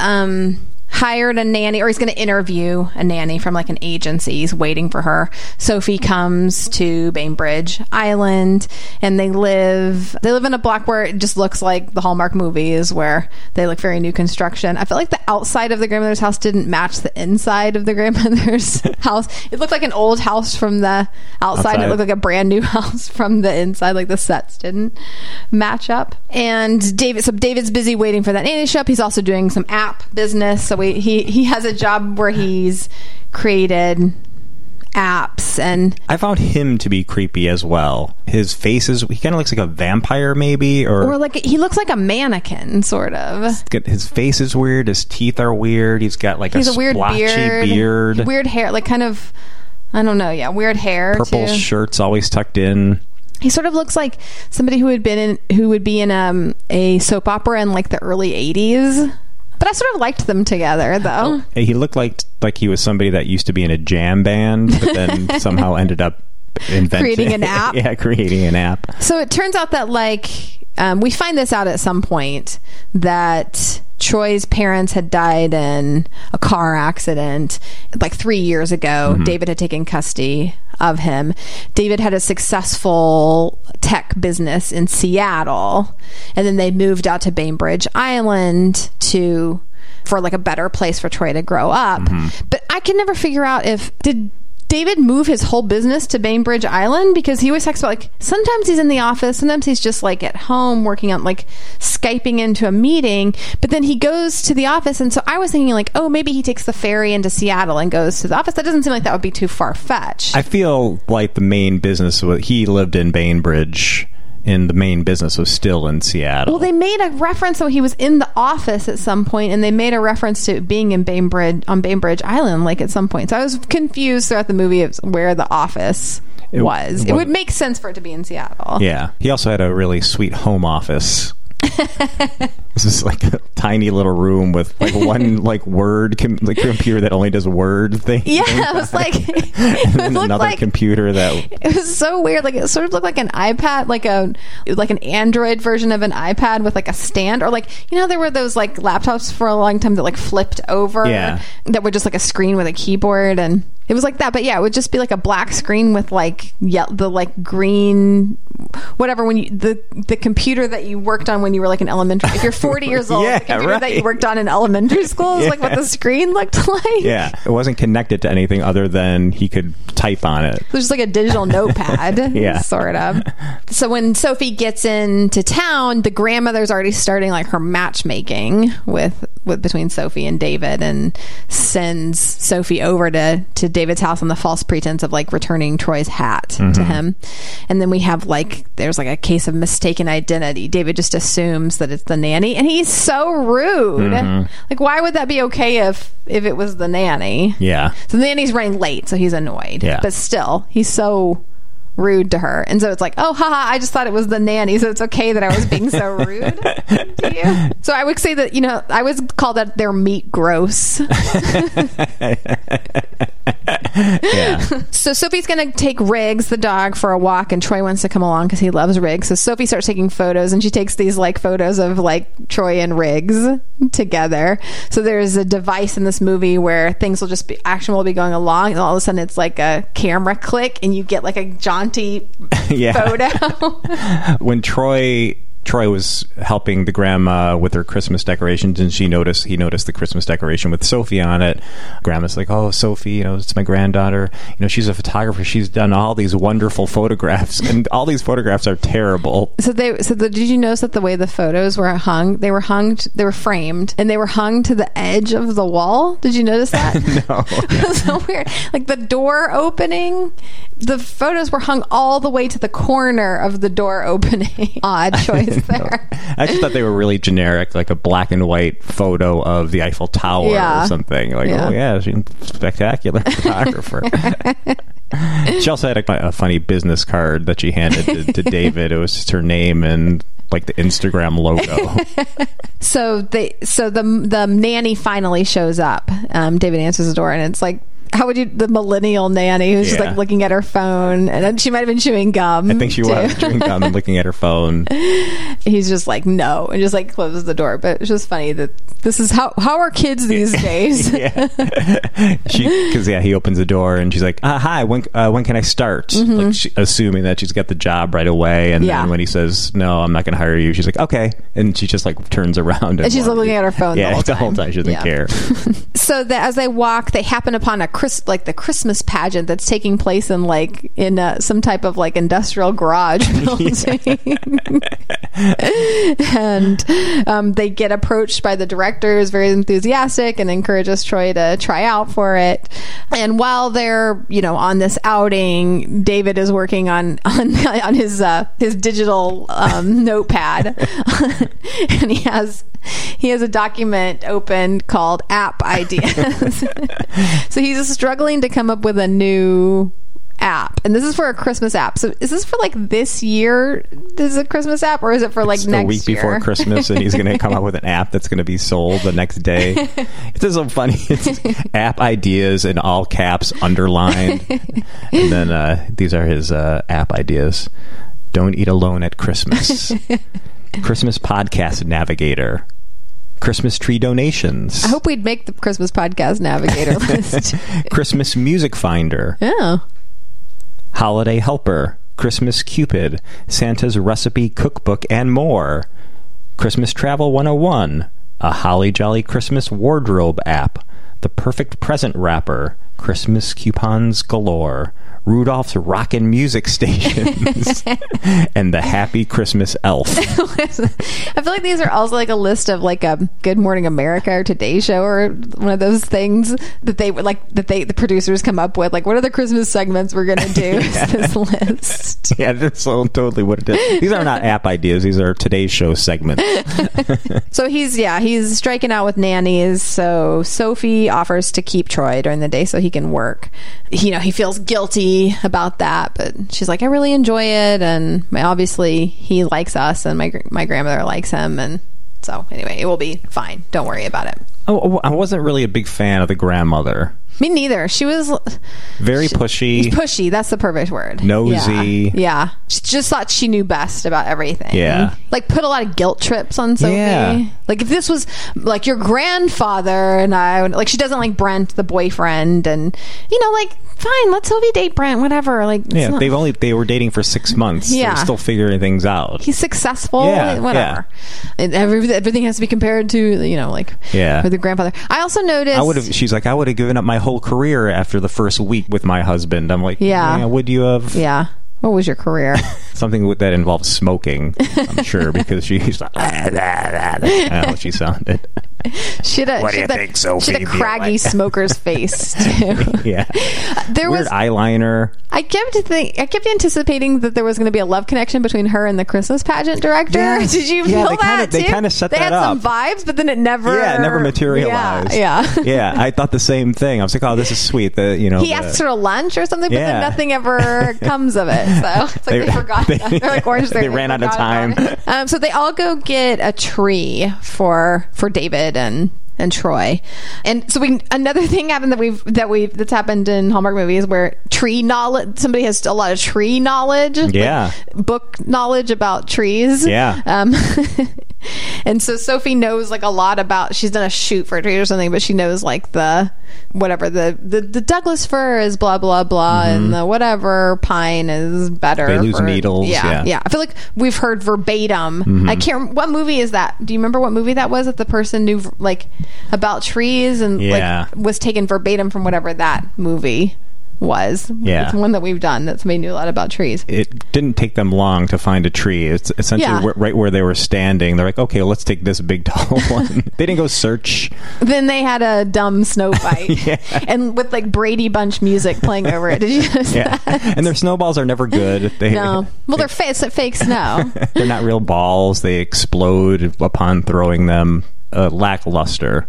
hired a nanny, or he's going to interview a nanny from like an agency. He's waiting for her. Sophie comes to Bainbridge Island and they live in a block where it just looks like the Hallmark movies where they look very new construction. I felt like the outside of the grandmother's house didn't match the inside of the grandmother's house. It looked like an old house from the outside. It looked like a brand new house from the inside. Like the sets didn't match up. And David's busy waiting for that nanny shop. He's also doing some app business. So he has a job where he's created apps, and I found him to be creepy as well. His face he kind of looks like a vampire maybe, or like he looks like a mannequin sort of. His face is weird, his teeth are weird, he's got like a weird splotchy beard, weird hair, like kind of, I don't know, weird hair, purple too. Shirts always tucked in. He sort of looks like somebody who would be in a soap opera in like the early 80s. But I sort of liked them together, though. He looked like he was somebody that used to be in a jam band, but then somehow ended up creating an app. Yeah, creating an app. So it turns out that, we find this out at some point, that Troy's parents had died in a car accident like 3 years ago. Mm-hmm. David had taken custody of him. David had a successful tech business in Seattle, and then they moved out to Bainbridge Island for like a better place for Troy to grow up. Mm-hmm. But I can never figure out did David move his whole business to Bainbridge Island? Because he always talks about like sometimes he's in the office, sometimes he's just like at home working on like Skyping into a meeting, but then he goes to the office. And so I was thinking like, oh, maybe he takes the ferry into Seattle and goes to the office. That doesn't seem like that would be too far-fetched. I feel like the main business he lived in Bainbridge and the main business was still in Seattle. Well, they made a reference, so he was in the office at some point, and they made a reference to being in Bainbridge Island, like at some point. So I was confused throughout the movie of where the office was. It would make sense for it to be in Seattle. Yeah. He also had a really sweet home office. This is like a tiny little room with like one like Word like computer that only does Word things. Yeah, it was like and then another like, computer that it was so weird. Like it sort of looked like an iPad, like an Android version of an iPad with like a stand, or like you know there were those like laptops for a long time that like flipped over, yeah. that were just like a screen with a keyboard, and it was like that. But yeah, it would just be like a black screen with like the like green whatever when you the computer that you worked on when you were like in elementary. If you're 40 years old, yeah, the computer right. that you worked on in elementary school is yeah. like what the screen looked like. Yeah, it wasn't connected to anything other than he could type on it. It was just like a digital notepad, yeah, sort of. So when Sophie gets into town, the grandmother's already starting like her matchmaking with between Sophie and David, and sends Sophie over to David's house on the false pretense of like returning Troy's hat mm-hmm. to him. And then we have like there's like a case of mistaken identity. David just assumes that it's the nanny, and he's so rude. Mm-hmm. Like why would that be okay if it was the nanny? Yeah. So the nanny's running late, so he's annoyed. Yeah. But still, he's so rude to her, and so it's like, oh, haha, I just thought it was the nanny, so it's okay that I was being so rude to you. So I would say that, you know, I would call that their meat gross. Yeah. So Sophie's gonna take Riggs the dog for a walk, and Troy wants to come along because he loves Riggs. So Sophie starts taking photos, and she takes these like photos of like Troy and Riggs together. So there's a device in this movie where things will just be action will be going along, and all of a sudden it's like a camera click and you get like a jaunty photo. When Troy was helping the grandma with her Christmas decorations, and he noticed the Christmas decoration with Sophie on it. Grandma's like, oh, Sophie, you know, it's my granddaughter. You know, she's a photographer. She's done all these wonderful photographs, and all these photographs are terrible. Did you notice that the way the photos were hung, they were framed, and they were hung to the edge of the wall? Did you notice that? No. It was so weird. Like the door opening, the photos were hung all the way to the corner of the door opening. Odd choice. There. I just thought they were really generic, like a black and white photo of the Eiffel Tower or something. Like, oh yeah, she's a spectacular photographer. She also had a funny business card that she handed to David. It was just her name and like the Instagram logo. So the nanny finally shows up. David answers the door, and it's like, how would you, the millennial nanny who's just like looking at her phone, and then she might have been chewing gum. I think she was chewing gum and looking at her phone. He's just like, no, and just like closes the door. But it's just funny that this is how are kids these days? He opens the door and she's like, hi, when can I start? Mm-hmm. Like assuming that she's got the job right away, and then when he says, no, I'm not going to hire you, she's like, okay, and she just like turns around and she's looking at her phone the whole time. She doesn't care. So that as they walk, they happen upon the Christmas pageant that's taking place in like in some type of like industrial garage building. And they get approached by the directors, very enthusiastic, and encourages Troy to try out for it. And while they're, you know, on this outing, David is working on his digital notepad, and he has a document open called App Ideas. So he's struggling to come up with a new app, and this is for a Christmas app. So is this for like this year? This is a Christmas app, or is it for like next year? It's the week before Christmas, and he's going to come up with an app that's going to be sold the next day. It's just so funny. It's App Ideas in all caps, underlined, and then these are his app ideas. Don't eat alone at Christmas. Christmas podcast navigator. Christmas tree donations. I hope we'd make the Christmas podcast navigator list. Christmas music finder. Yeah. Holiday helper. Christmas Cupid. Santa's recipe cookbook and more. Christmas travel 101. A holly jolly Christmas wardrobe app. The perfect present wrapper. Christmas coupons galore. Rudolph's Rockin' Music Stations, and the Happy Christmas Elf. I feel like these are also like a list of like a Good Morning America or Today Show or one of those things that they would like the producers come up with. Like, what are the Christmas segments we're gonna do? Is this list? Yeah, that's totally what it is. These are not app ideas. These are Today Show segments. So he's striking out with nannies. So Sophie offers to keep Troy during the day so he can work. You know, he feels guilty about that, but she's like, I really enjoy it, and obviously he likes us, and my grandmother likes him, and so So anyway, it will be fine. Don't worry about it. Oh, I wasn't really a big fan of the grandmother. Me neither. She was very pushy. Pushy. That's the perfect word. Nosy. Yeah. Yeah. She just thought she knew best about everything. Yeah. Like put a lot of guilt trips on Sophie. Yeah. Like if this was like your grandfather and I would, like she doesn't like Brent, the boyfriend, and you know, like fine, let Sophie date Brent, whatever. Like yeah, not... they were dating for 6 months. Yeah. They're still figuring things out. He's successful. Yeah. Whatever. Yeah. And everything has to be compared to, you know, like yeah. with the grandfather. I also noticed I would have given up my whole career after the first week with my husband. I'm like, yeah, would you have? Yeah. What was your career? Something that involved smoking, I'm sure, because she's like, I don't know what she sounded. She had a, what do you think, Sophie? She had a craggy smoker's face, too. Yeah. Weird eyeliner. I kept anticipating that there was going to be a love connection between her and the Christmas pageant director. Yes. Did you feel that, too? They kind of set that up. They had some vibes, but then it never materialized. Yeah. Yeah, I thought the same thing. I was like, oh, this is sweet. He asks her to lunch or something, but then nothing ever comes of it. So it's like they forgot. They're like Orange Theory. They ran out of time. So they all go get a tree for David and Troy, and so another thing happened that's happened in Hallmark movies where tree knowledge. Somebody has a lot of tree knowledge. Yeah, like book knowledge about trees. Yeah. And so Sophie knows like a lot about, she's done a shoot for a tree or something, but she knows like the whatever the Douglas fir is blah blah blah, mm-hmm. and the whatever pine is better. They lose needles. Yeah. I feel like we've heard verbatim. Mm-hmm. I can't remember what movie is that. Do you remember what movie that was? That the person knew like about trees and like was taken verbatim from whatever that movie was. Yeah. It's one that we've done that's made you a lot about trees. It didn't take them long to find a tree. It's essentially right where they were standing. They're like, okay, well, let's take this big tall one. They didn't go search. Then they had a dumb snow fight. Yeah. And with like Brady Bunch music playing over it. Did you notice that? And their snowballs are never good. No. Well, they're fake snow. They're not real balls. They explode upon throwing them. A lackluster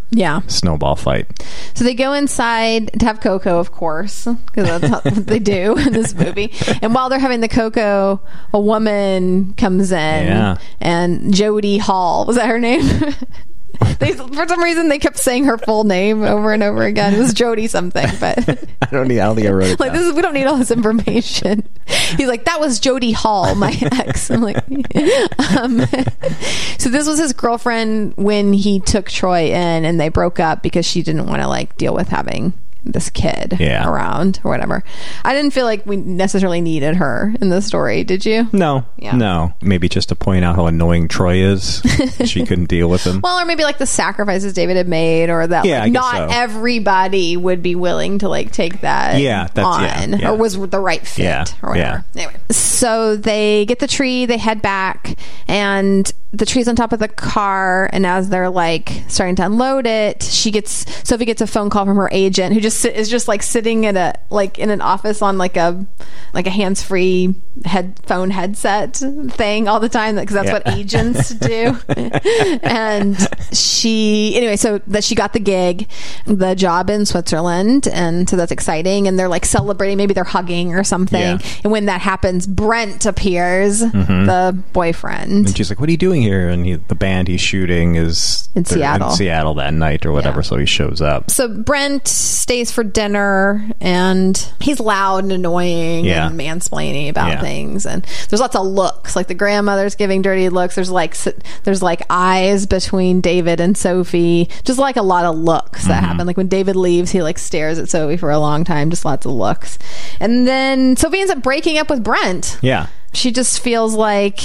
snowball fight. So they go inside to have cocoa, of course, because that's what they do in this movie. And while they're having the cocoa, a woman comes in, and Jodie Hall, was that her name? For some reason, they kept saying her full name over and over again. It was Jodie something, but I don't think I wrote it. Like, we don't need all this information. He's like, that was Jodie Hall, my ex. I'm like, so this was his girlfriend when he took Troy in, and they broke up because she didn't want to like deal with having this kid around or whatever. I didn't feel like we necessarily needed her in the story. Did you? No. Yeah. No. Maybe just to point out how annoying Troy is. She couldn't deal with him. Well, or maybe like the sacrifices David had made or that everybody would be willing to like take that or was the right fit or whatever. Yeah. Anyway. So they get the tree, they head back, and the tree's on top of the car, and as they're like starting to unload it, Sophie gets a phone call from her agent who just is just like sitting in a like in an office on like a hands-free phone headset thing all the time because that's what agents do. And she got the job in Switzerland, and so that's exciting, and they're like celebrating, maybe they're hugging or something, and when that happens, Brent appears, mm-hmm. the boyfriend, and she's like, what are you doing here? And the band he's shooting is in Seattle that night or whatever, so he shows up. So Brent stays for dinner, and he's loud and annoying and mansplaining about things, and there's lots of looks, like the grandmother's giving dirty looks, there's like eyes between David and Sophie, just like a lot of looks that happen. Like when David leaves, he like stares at Sophie for a long time, just lots of looks. And then Sophie ends up breaking up with Brent. She just feels like,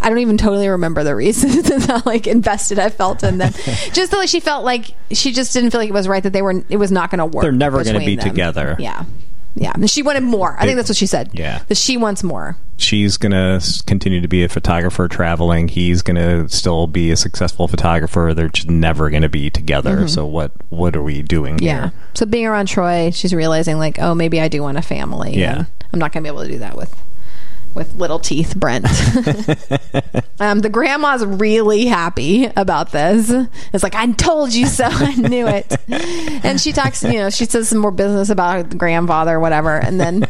I don't even totally remember the reasons and how like invested I felt in them. Just that, like, she felt like she just didn't feel like it was right that it was not going to work. They're never going to be together. Yeah. And she wanted more. I think that's what she said. Yeah. That she wants more. She's going to continue to be a photographer traveling. He's going to still be a successful photographer. They're just never going to be together. Mm-hmm. So what are we doing here? So being around Troy, she's realizing like, oh, maybe I do want a family. Yeah. I'm not going to be able to do that with little teeth Brent. The grandma's really happy about this. It's like, I told you so. I knew it. And she talks, she says some more business about her grandfather or whatever. And then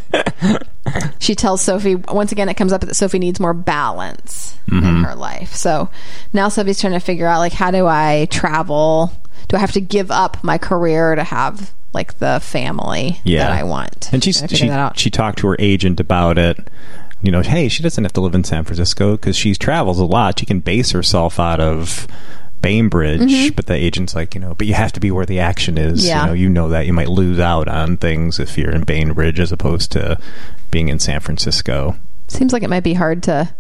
She tells Sophie, once again, it comes up that Sophie needs more balance in her life. So now Sophie's trying to figure out, like, how do I travel? Do I have to give up my career to have, like, the family that I want? And she talked to her agent about it. You know, hey, she doesn't have to live in San Francisco because she travels a lot. She can base herself out of Bainbridge, but the agent's like, you know, but you have to be where the action is. Yeah. You know that you might lose out on things if you're in Bainbridge as opposed to being in San Francisco. Seems like it might be hard to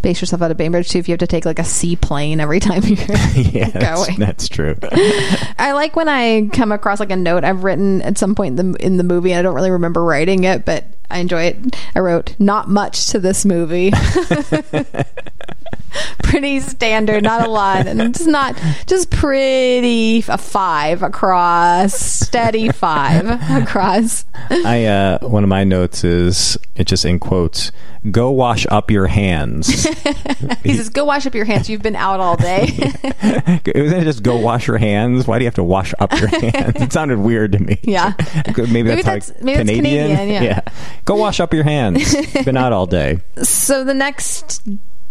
base yourself out of Bainbridge too if you have to take like a seaplane every time you're going. That's true. I like when I come across like a note I've written at some point in the movie, and I don't really remember writing it, but I enjoy it. I wrote, not much to this movie. Pretty standard, not a lot, and it's not just pretty a 5 across, steady 5 across. I one of my notes is, it just in quotes, go wash up your hands. He says, go wash up your hands, you've been out all day. Isn't it just go wash your hands? Why do you have to wash up your hands? It sounded weird to me. Yeah. Maybe that's Canadian. Yeah. Go wash up your hands, you've been out all day. So the next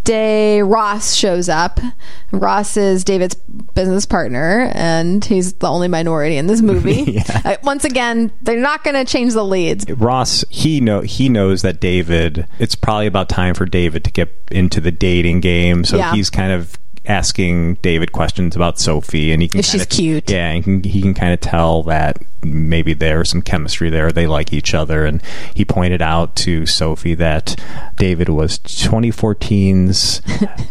day, Ross shows up. Ross is David's business partner, and he's the only minority in this movie. Once again, they're not going to change the leads. Ross, he knows that David, it's probably about time for David to get into the dating game, so he's kind of asking David questions about Sophie, and he can she's cute. Yeah, and he can kind of tell that maybe there's some chemistry there. They like each other, and he pointed out to Sophie that David was 2014's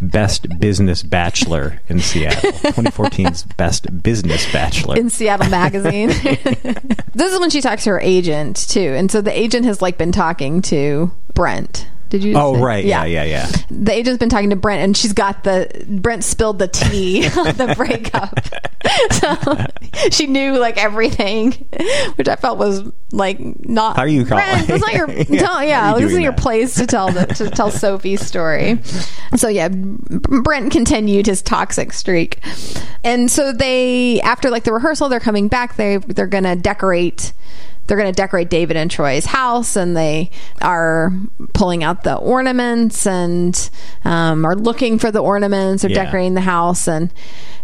best business bachelor in Seattle. 2014's best business bachelor in Seattle magazine. This is when she talks to her agent too, and so the agent has like been talking to Brent. Did you? Oh, right. Yeah. The agent's been talking to Brent, and she's got Brent spilled the tea on the breakup. So she knew like everything, which I felt was like not. How are you calling? Brent, it's not your your place to tell Sophie's story. So yeah, Brent continued his toxic streak, and so they, after like the rehearsal, they're coming back. They're gonna decorate. They're going to decorate David and Troy's house, and they are pulling out the ornaments and are looking for the ornaments or decorating the house. And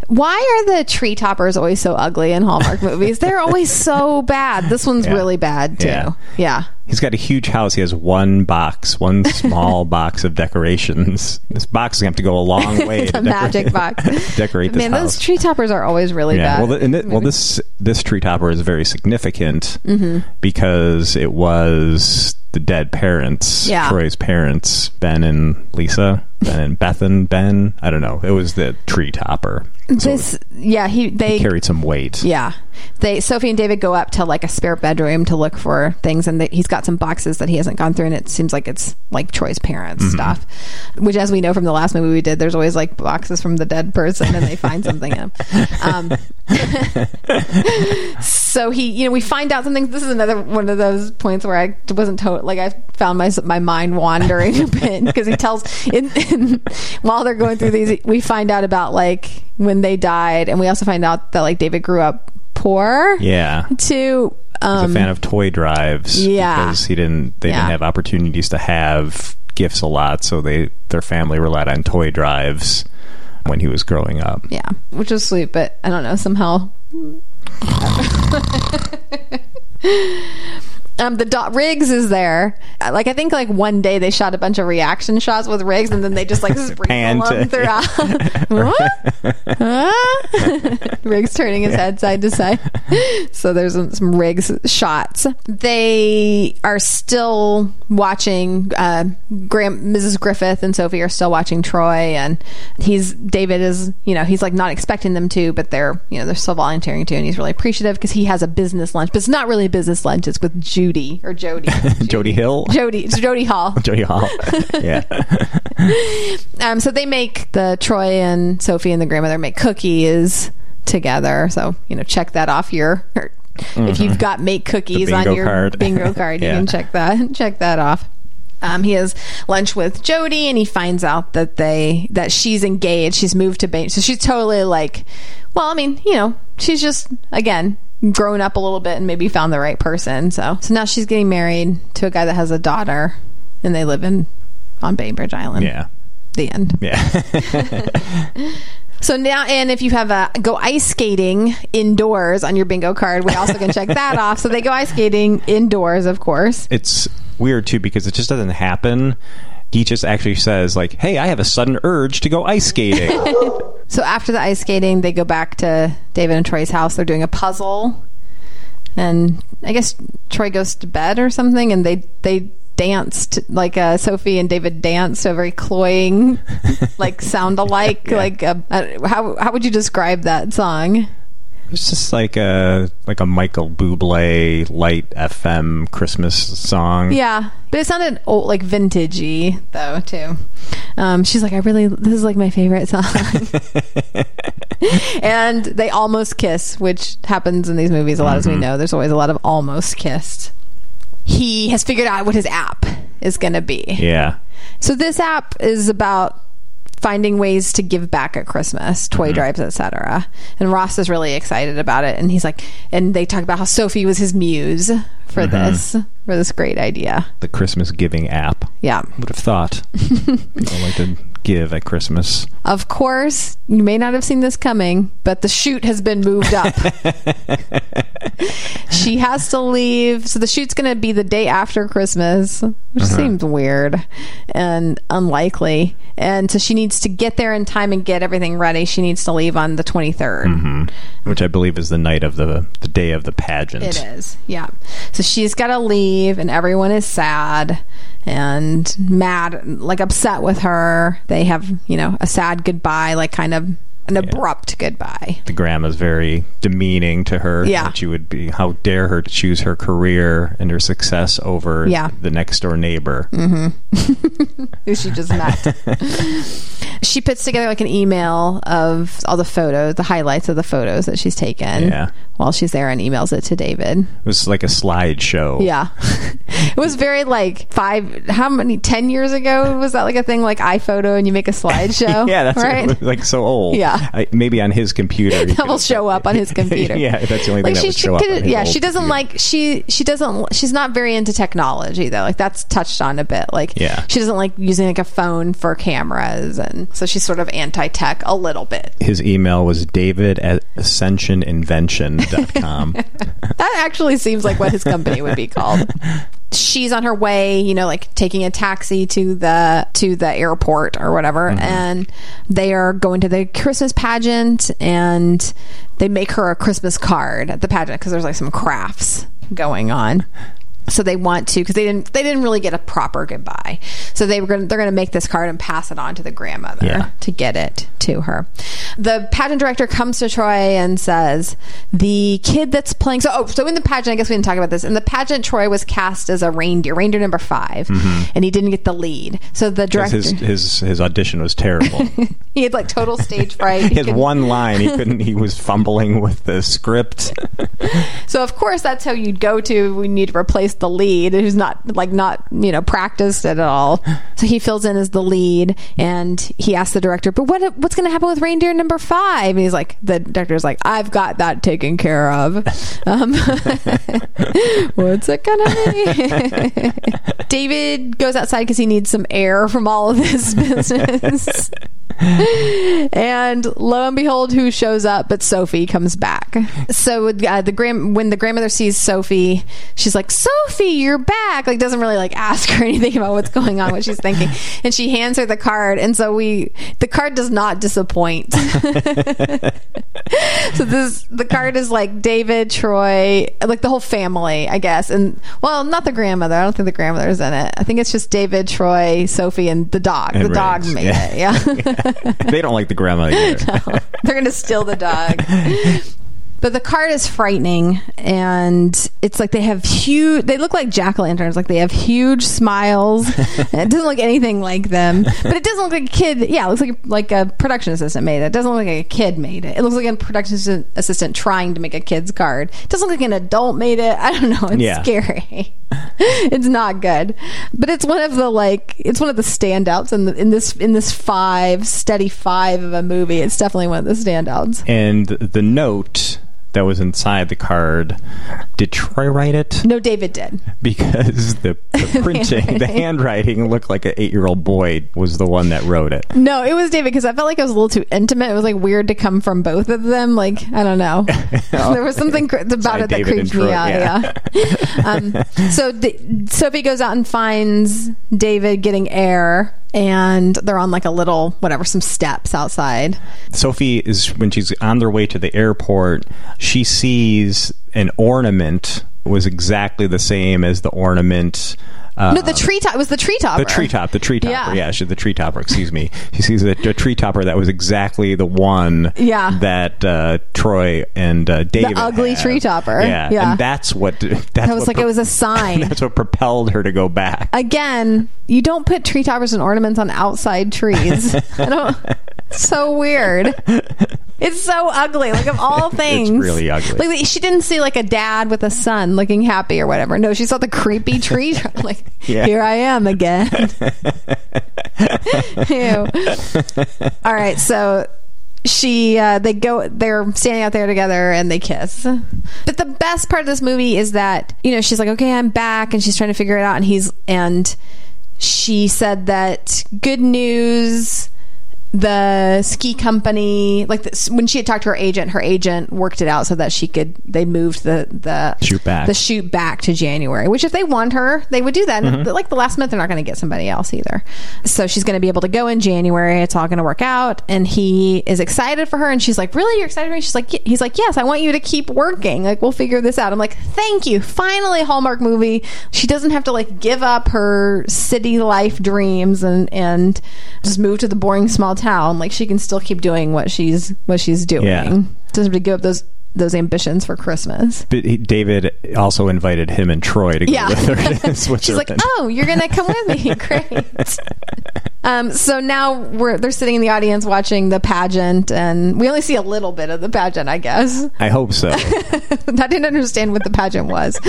why are the tree toppers always so ugly in Hallmark movies? They're always so bad. This one's really bad, too. Yeah. He's got a huge house. He has one small box of decorations. This box is going to have to go a long way. It's a magic box. Decorate this house. Those tree toppers are always really bad. Well, this tree topper is very significant because it was the dead parents, Troy's parents, Ben and Lisa, Ben and Beth and Ben. I don't know. It was the tree topper. He carried some weight. Yeah. Sophie and David go up to like a spare bedroom to look for things, and he's got some boxes that he hasn't gone through, and it seems like it's like Troy's parents' stuff, which, as we know from the last movie we did, there's always like boxes from the dead person, and they find something in them. So we find out something. This is another one of those points where I wasn't I found my mind wandering a bit, because he tells while they're going through these, we find out about like when they died, and we also find out that like David grew up poor. Yeah. To he's a fan of toy drives. Yeah. Because they didn't have opportunities to have gifts a lot, so their family relied on toy drives when he was growing up. Yeah. Which was sweet, but I don't know, somehow Riggs is there. Like, I think like one day they shot a bunch of reaction shots with Riggs, and then they just like sprinkle them throughout. What? Huh? Riggs turning his head side to side. So there's some Riggs shots. They are still watching. Mrs. Griffith and Sophie are still watching Troy, and David is like not expecting them to, but they're still volunteering to, and he's really appreciative because he has a business lunch, but it's not really a business lunch. It's with Jody. Jody Hill? Jody Hall. Jody Hall. Yeah. So they make Troy and Sophie and the grandmother make cookies together. So, check that off if you've got make cookies on your bingo card, you can check that off. He has lunch with Jody, and he finds out that that she's engaged. She's moved to Bainbridge. So she's totally like, well, she's just, again, grown up a little bit and maybe found the right person. So now she's getting married to a guy that has a daughter, and they live on Bainbridge Island. Yeah. The end. Yeah. So now, and if you have go ice skating indoors on your bingo card, we also can check that off. So they go ice skating indoors, of course. It's weird, too, because it just doesn't happen. He just actually says, like, hey, I have a sudden urge to go ice skating. So after the ice skating, they go back to David and Troy's house. They're doing a puzzle. And I guess Troy goes to bed or something, and they danced, like Sophie and David danced a very cloying, like, sound-alike. Yeah. Like, how would you describe that song? It's just like a Michael Bublé light FM Christmas song. Yeah, but it sounded old, like vintagey though too. She's like, this is like my favorite song. And they almost kiss, which happens in these movies a lot, as we know. There's always a lot of almost kissed. He has figured out what his app is going to be. Yeah. So this app is about finding ways to give back at Christmas, toy drives, etc. And Ross is really excited about it, and he's like, and they talk about how Sophie was his muse for this great idea. The Christmas giving app. Yeah. Would have thought. People like to give at Christmas. Of course, you may not have seen this coming, but the shoot has been moved up. She has to leave. So the shoot's going to be the day after Christmas, which seems weird and unlikely. And so she needs to get there in time and get everything ready. She needs to leave on the 23rd. Which I believe is the night of the day of the pageant. It is, yeah. So she's got to leave, and everyone is sad and mad, like upset with her. They have, a sad goodbye, like kind of an abrupt goodbye. The grandma's very demeaning to her. Yeah. That she would be, how dare her to choose her career and her success over the next door neighbor. Who she just met. She puts together like an email of all the photos, the highlights of the photos that she's taken while she's there, and emails it to David. It was like a slideshow. Yeah. It was very like 10 years ago? Was that like a thing, like iPhoto, and you make a slideshow? Yeah, that's right? It was like so old. Yeah. Maybe on his computer. That will show up on his computer. Yeah, that's the only thing that would show up. Yeah, she doesn't like she's not very into technology though. Like that's touched on a bit. Like she doesn't like using like a phone for cameras, and so she's sort of anti-tech a little bit. His email was david@ascensioninvention.com. That actually seems like what his company would be called. She's on her way, like taking a taxi to the airport or whatever, and they are going to the Christmas pageant, and they make her a Christmas card at the pageant because there's like some crafts going on. So they want to, because they didn't really get a proper goodbye. So they're going to make this card and pass it on to the grandmother to get it to her. The pageant director comes to Troy and says, the kid that's playing. So in the pageant, I guess we didn't talk about this. In the pageant, Troy was cast as a reindeer number 5, and he didn't get the lead. So the director, his audition was terrible. He had like total stage fright. He had one line. He was fumbling with the script. So of course, that's how you'd go to. We need to replace the lead, who's not practiced at all. So he fills in as the lead, and he asks the director, but what's going to happen with reindeer number 5? And he's like, the director's like, I've got that taken care of. What's it gonna be? David goes outside because he needs some air from all of this business. And lo and behold, who shows up but Sophie comes back. So when the grandmother sees Sophie, she's like, Sophie, you're back. Like, doesn't really like ask her anything about what's going on, what she's thinking. And she hands her the card, and so the card does not disappoint. So the card is like David, Troy, like the whole family, I guess. And well, not the grandmother. I don't think the grandmother's in it. I think it's just David, Troy, Sophie, and the dog. And the dog made it. Yeah. They don't like the grandma either. No, they're going to steal the dog. But the card is frightening, and it's like they look like jack-o'-lanterns, like they have huge smiles. It doesn't look anything like them, but it doesn't look like a kid. Yeah, it looks like a production assistant made it. It doesn't look like a kid made it. It looks like a production assistant trying to make a kid's card. It doesn't look like an adult made it. I don't know. It's scary. It's not good, but it's one of the standouts in this steady five of a movie. It's definitely one of the standouts. And the note that was inside the card did Troy write it? No, David did. Because the printing, the handwriting looked like an 8-year-old boy was the one that wrote it. No, it was David, because I felt like it was a little too intimate. It was like weird to come from both of them. Like, I don't know. There was something about it that creeped me out. Yeah. Sophie goes out and finds David getting air. And they're on like a little, whatever, some steps outside. Sophie is, when she's on their way to the airport, she sees an ornament was exactly the same as the ornament. No, the treetop. It was the treetopper. The treetopper. Yeah, the treetopper, excuse me. She sees a treetopper that was exactly the one that Troy and David the ugly treetopper. Yeah, and it was a sign. That's what propelled her to go back. Again, you don't put treetoppers and ornaments on outside trees. It's so weird. It's so ugly. Like, of all things. It's really ugly. Like, she didn't see like a dad with a son looking happy or whatever. No, she saw the creepy tree. Like, Here I am again. Ew. All right, so they're standing out there together and they kiss. But the best part of this movie is that, you know, she's like, okay, I'm back, and she's trying to figure it out, and she said that good news. The ski company, when she had talked to her agent worked it out so that they moved the shoot back to January, which if they want her, they would do that. Mm-hmm. And the last minute, they're not going to get somebody else either. So she's going to be able to go in January. It's all going to work out. And he is excited for her. And she's like, really? You're excited for me? She's like, he's like, yes, I want you to keep working. Like, we'll figure this out. I'm like, thank you. Finally, Hallmark movie. She doesn't have to give up her city life dreams and just move to the boring small town. Like, she can still keep doing what she's doing. Yeah. Doesn't have to give up those ambitions for Christmas. But David also invited him and Troy to go with her. She's like, oh, you're gonna come with me. Great. So now they're sitting in the audience watching the pageant, and we only see a little bit of the pageant, I guess. I hope so. I didn't understand what the pageant was.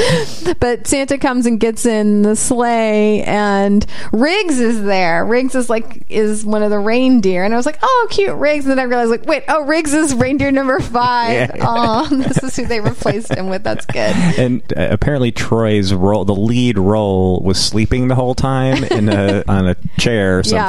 But Santa comes and gets in the sleigh, and Riggs is there. Riggs is one of the reindeer, and I was like, oh, cute Riggs. And then I realized, wait, oh, Riggs is reindeer number 5. Yeah. Oh, this is who they replaced him with. That's good. And apparently Troy's role, the lead role, was sleeping the whole time on a chair or something.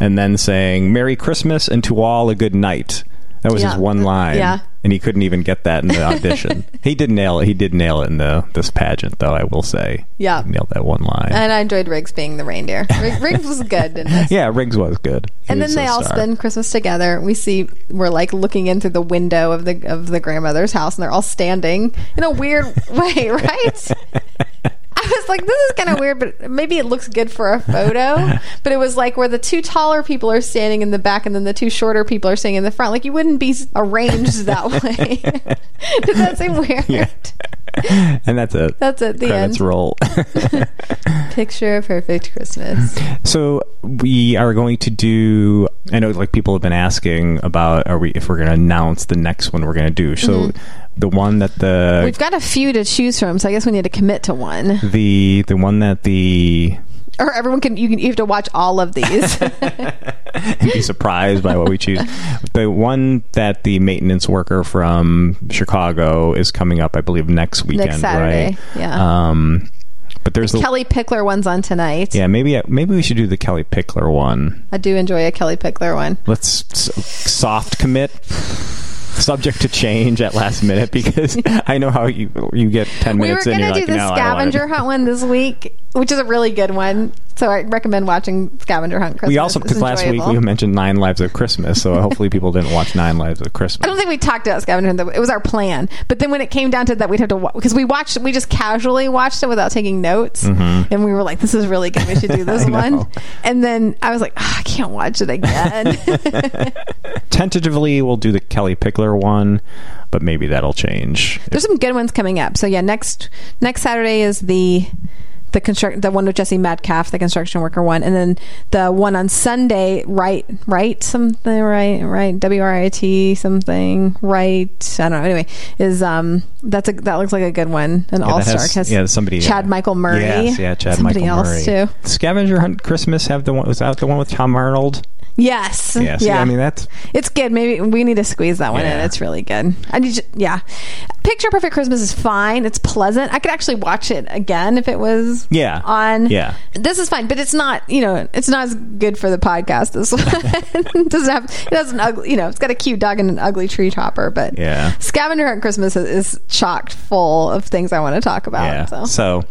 And then saying Merry Christmas and to all a good night. That was his one line. Yeah. And he couldn't even get that in the audition. He did nail it. He did nail it in this pageant, though, I will say. Yeah. He nailed that one line. And I enjoyed Riggs being the reindeer. Riggs was good, didn't it? Yeah, Riggs was good. And then they all spend Christmas together. We're looking in through the window of the grandmother's house, and they're all standing in a weird way, right? I was like, this is kind of weird, but maybe it looks good for a photo. But it was where the two taller people are standing in the back and then the two shorter people are standing in the front. Like, you wouldn't be arranged that way. Does that seem weird? Yeah. And that's it. That's it. The credits end. Roll. Picture Perfect Christmas. So we are going to do. I know, people have been asking about, if we're going to announce the next one we're going to do. So the one that we've got a few to choose from. So I guess we need to commit to one. The one that the. Or everyone you have to watch all of these and be surprised by what we choose. The one that the maintenance worker from Chicago is coming up, I believe, next weekend, next Saturday, right? Yeah. But there's the Kelly Pickler one's on tonight. Yeah, maybe we should do the Kelly Pickler one. I do enjoy a Kelly Pickler one. Let's soft commit. Subject to change at last minute, because I know how you get 10 minutes in. We were going to do the Scavenger Hunt one this week, which is a really good one. So I recommend watching Scavenger Hunt Christmas. We also, because last week we mentioned 9 Lives of Christmas, so hopefully people didn't watch 9 Lives of Christmas. I don't think we talked about Scavenger Hunt. It was our plan. But then when it came down to that, we'd have to watch, because we just casually watched it without taking notes. Mm-hmm. And we were like, this is really good. We should do this one. And then I was like, I can't watch it again. Tentatively, we'll do the Kelly Pickler one, but maybe that'll change. There's some good ones coming up. So yeah, next Saturday is the one with Jesse Metcalf, the construction worker one, and then the one on Sunday, WRIT something, I don't know. Anyway, is that looks like a good one, an all-star. Somebody, Michael Murray. Yes, Chad Michael Murray. Somebody else too. Scavenger Hunt Christmas have the one with Tom Arnold. Yes. Yeah. See, yeah. I mean, that's... It's good. Maybe we need to squeeze that one in. It's really good. I need to, Picture Perfect Christmas is fine. It's pleasant. I could actually watch it again if it was on. Yeah. This is fine, but it's not, you know, it's not as good for the podcast. This one it's got a cute dog and an ugly tree topper, but Scavenger Hunt Christmas is chocked full of things I want to talk about. Yeah. So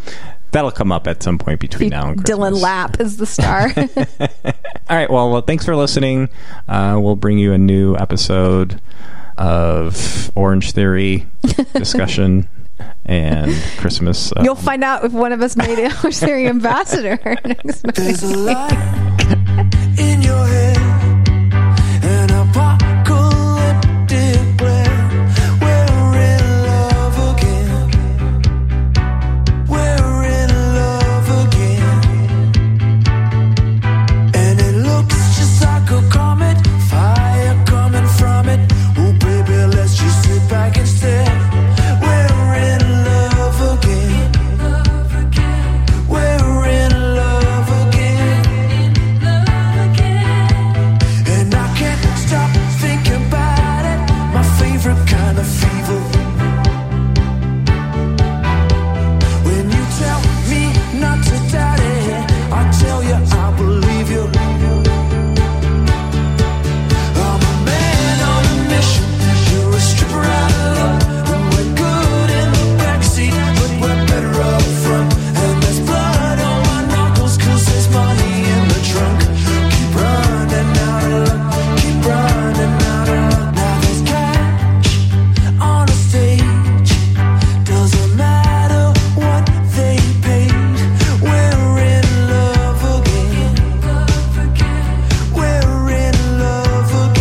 that'll come up at some point between now and Christmas. Dylan Lapp is the star. All right. Well, thanks for listening. We'll bring you a new episode of Orange Theory discussion and Christmas. You'll find out if one of us made an Orange Theory ambassador. There's a light in your head, an apocalyptic plan. We're in love again. We're in love again. And it looks just like a comet, fire coming from it. Let's just sit back and stare. We're in love again. We're in love again. And I can't stop thinking about it. My favorite kind of fever. When you tell me not to doubt it, I tell you I believe you. I'm a man on a mission. Stripper out of love, and we're good in the backseat, but we're better up front. And there's blood on my knuckles, 'cause there's money in the trunk. Keep running out of luck, keep running out of luck. Now there's cash on a stage, doesn't matter what they paid. We're in love again. We're in love again.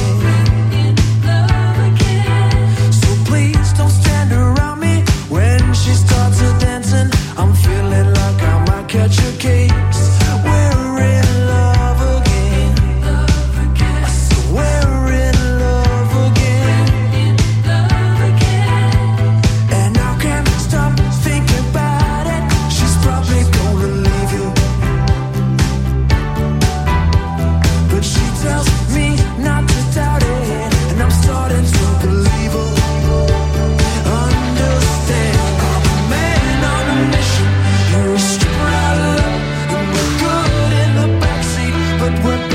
Catch a case. We're in love again. I said we're in love again. And I can't stop thinking about it. She's probably gonna leave you, but she tells me not to doubt it, and I'm starting to believe her. Understand, I'm a man on a mission. You're a stripper out of love, and we're good in the backseat, but we're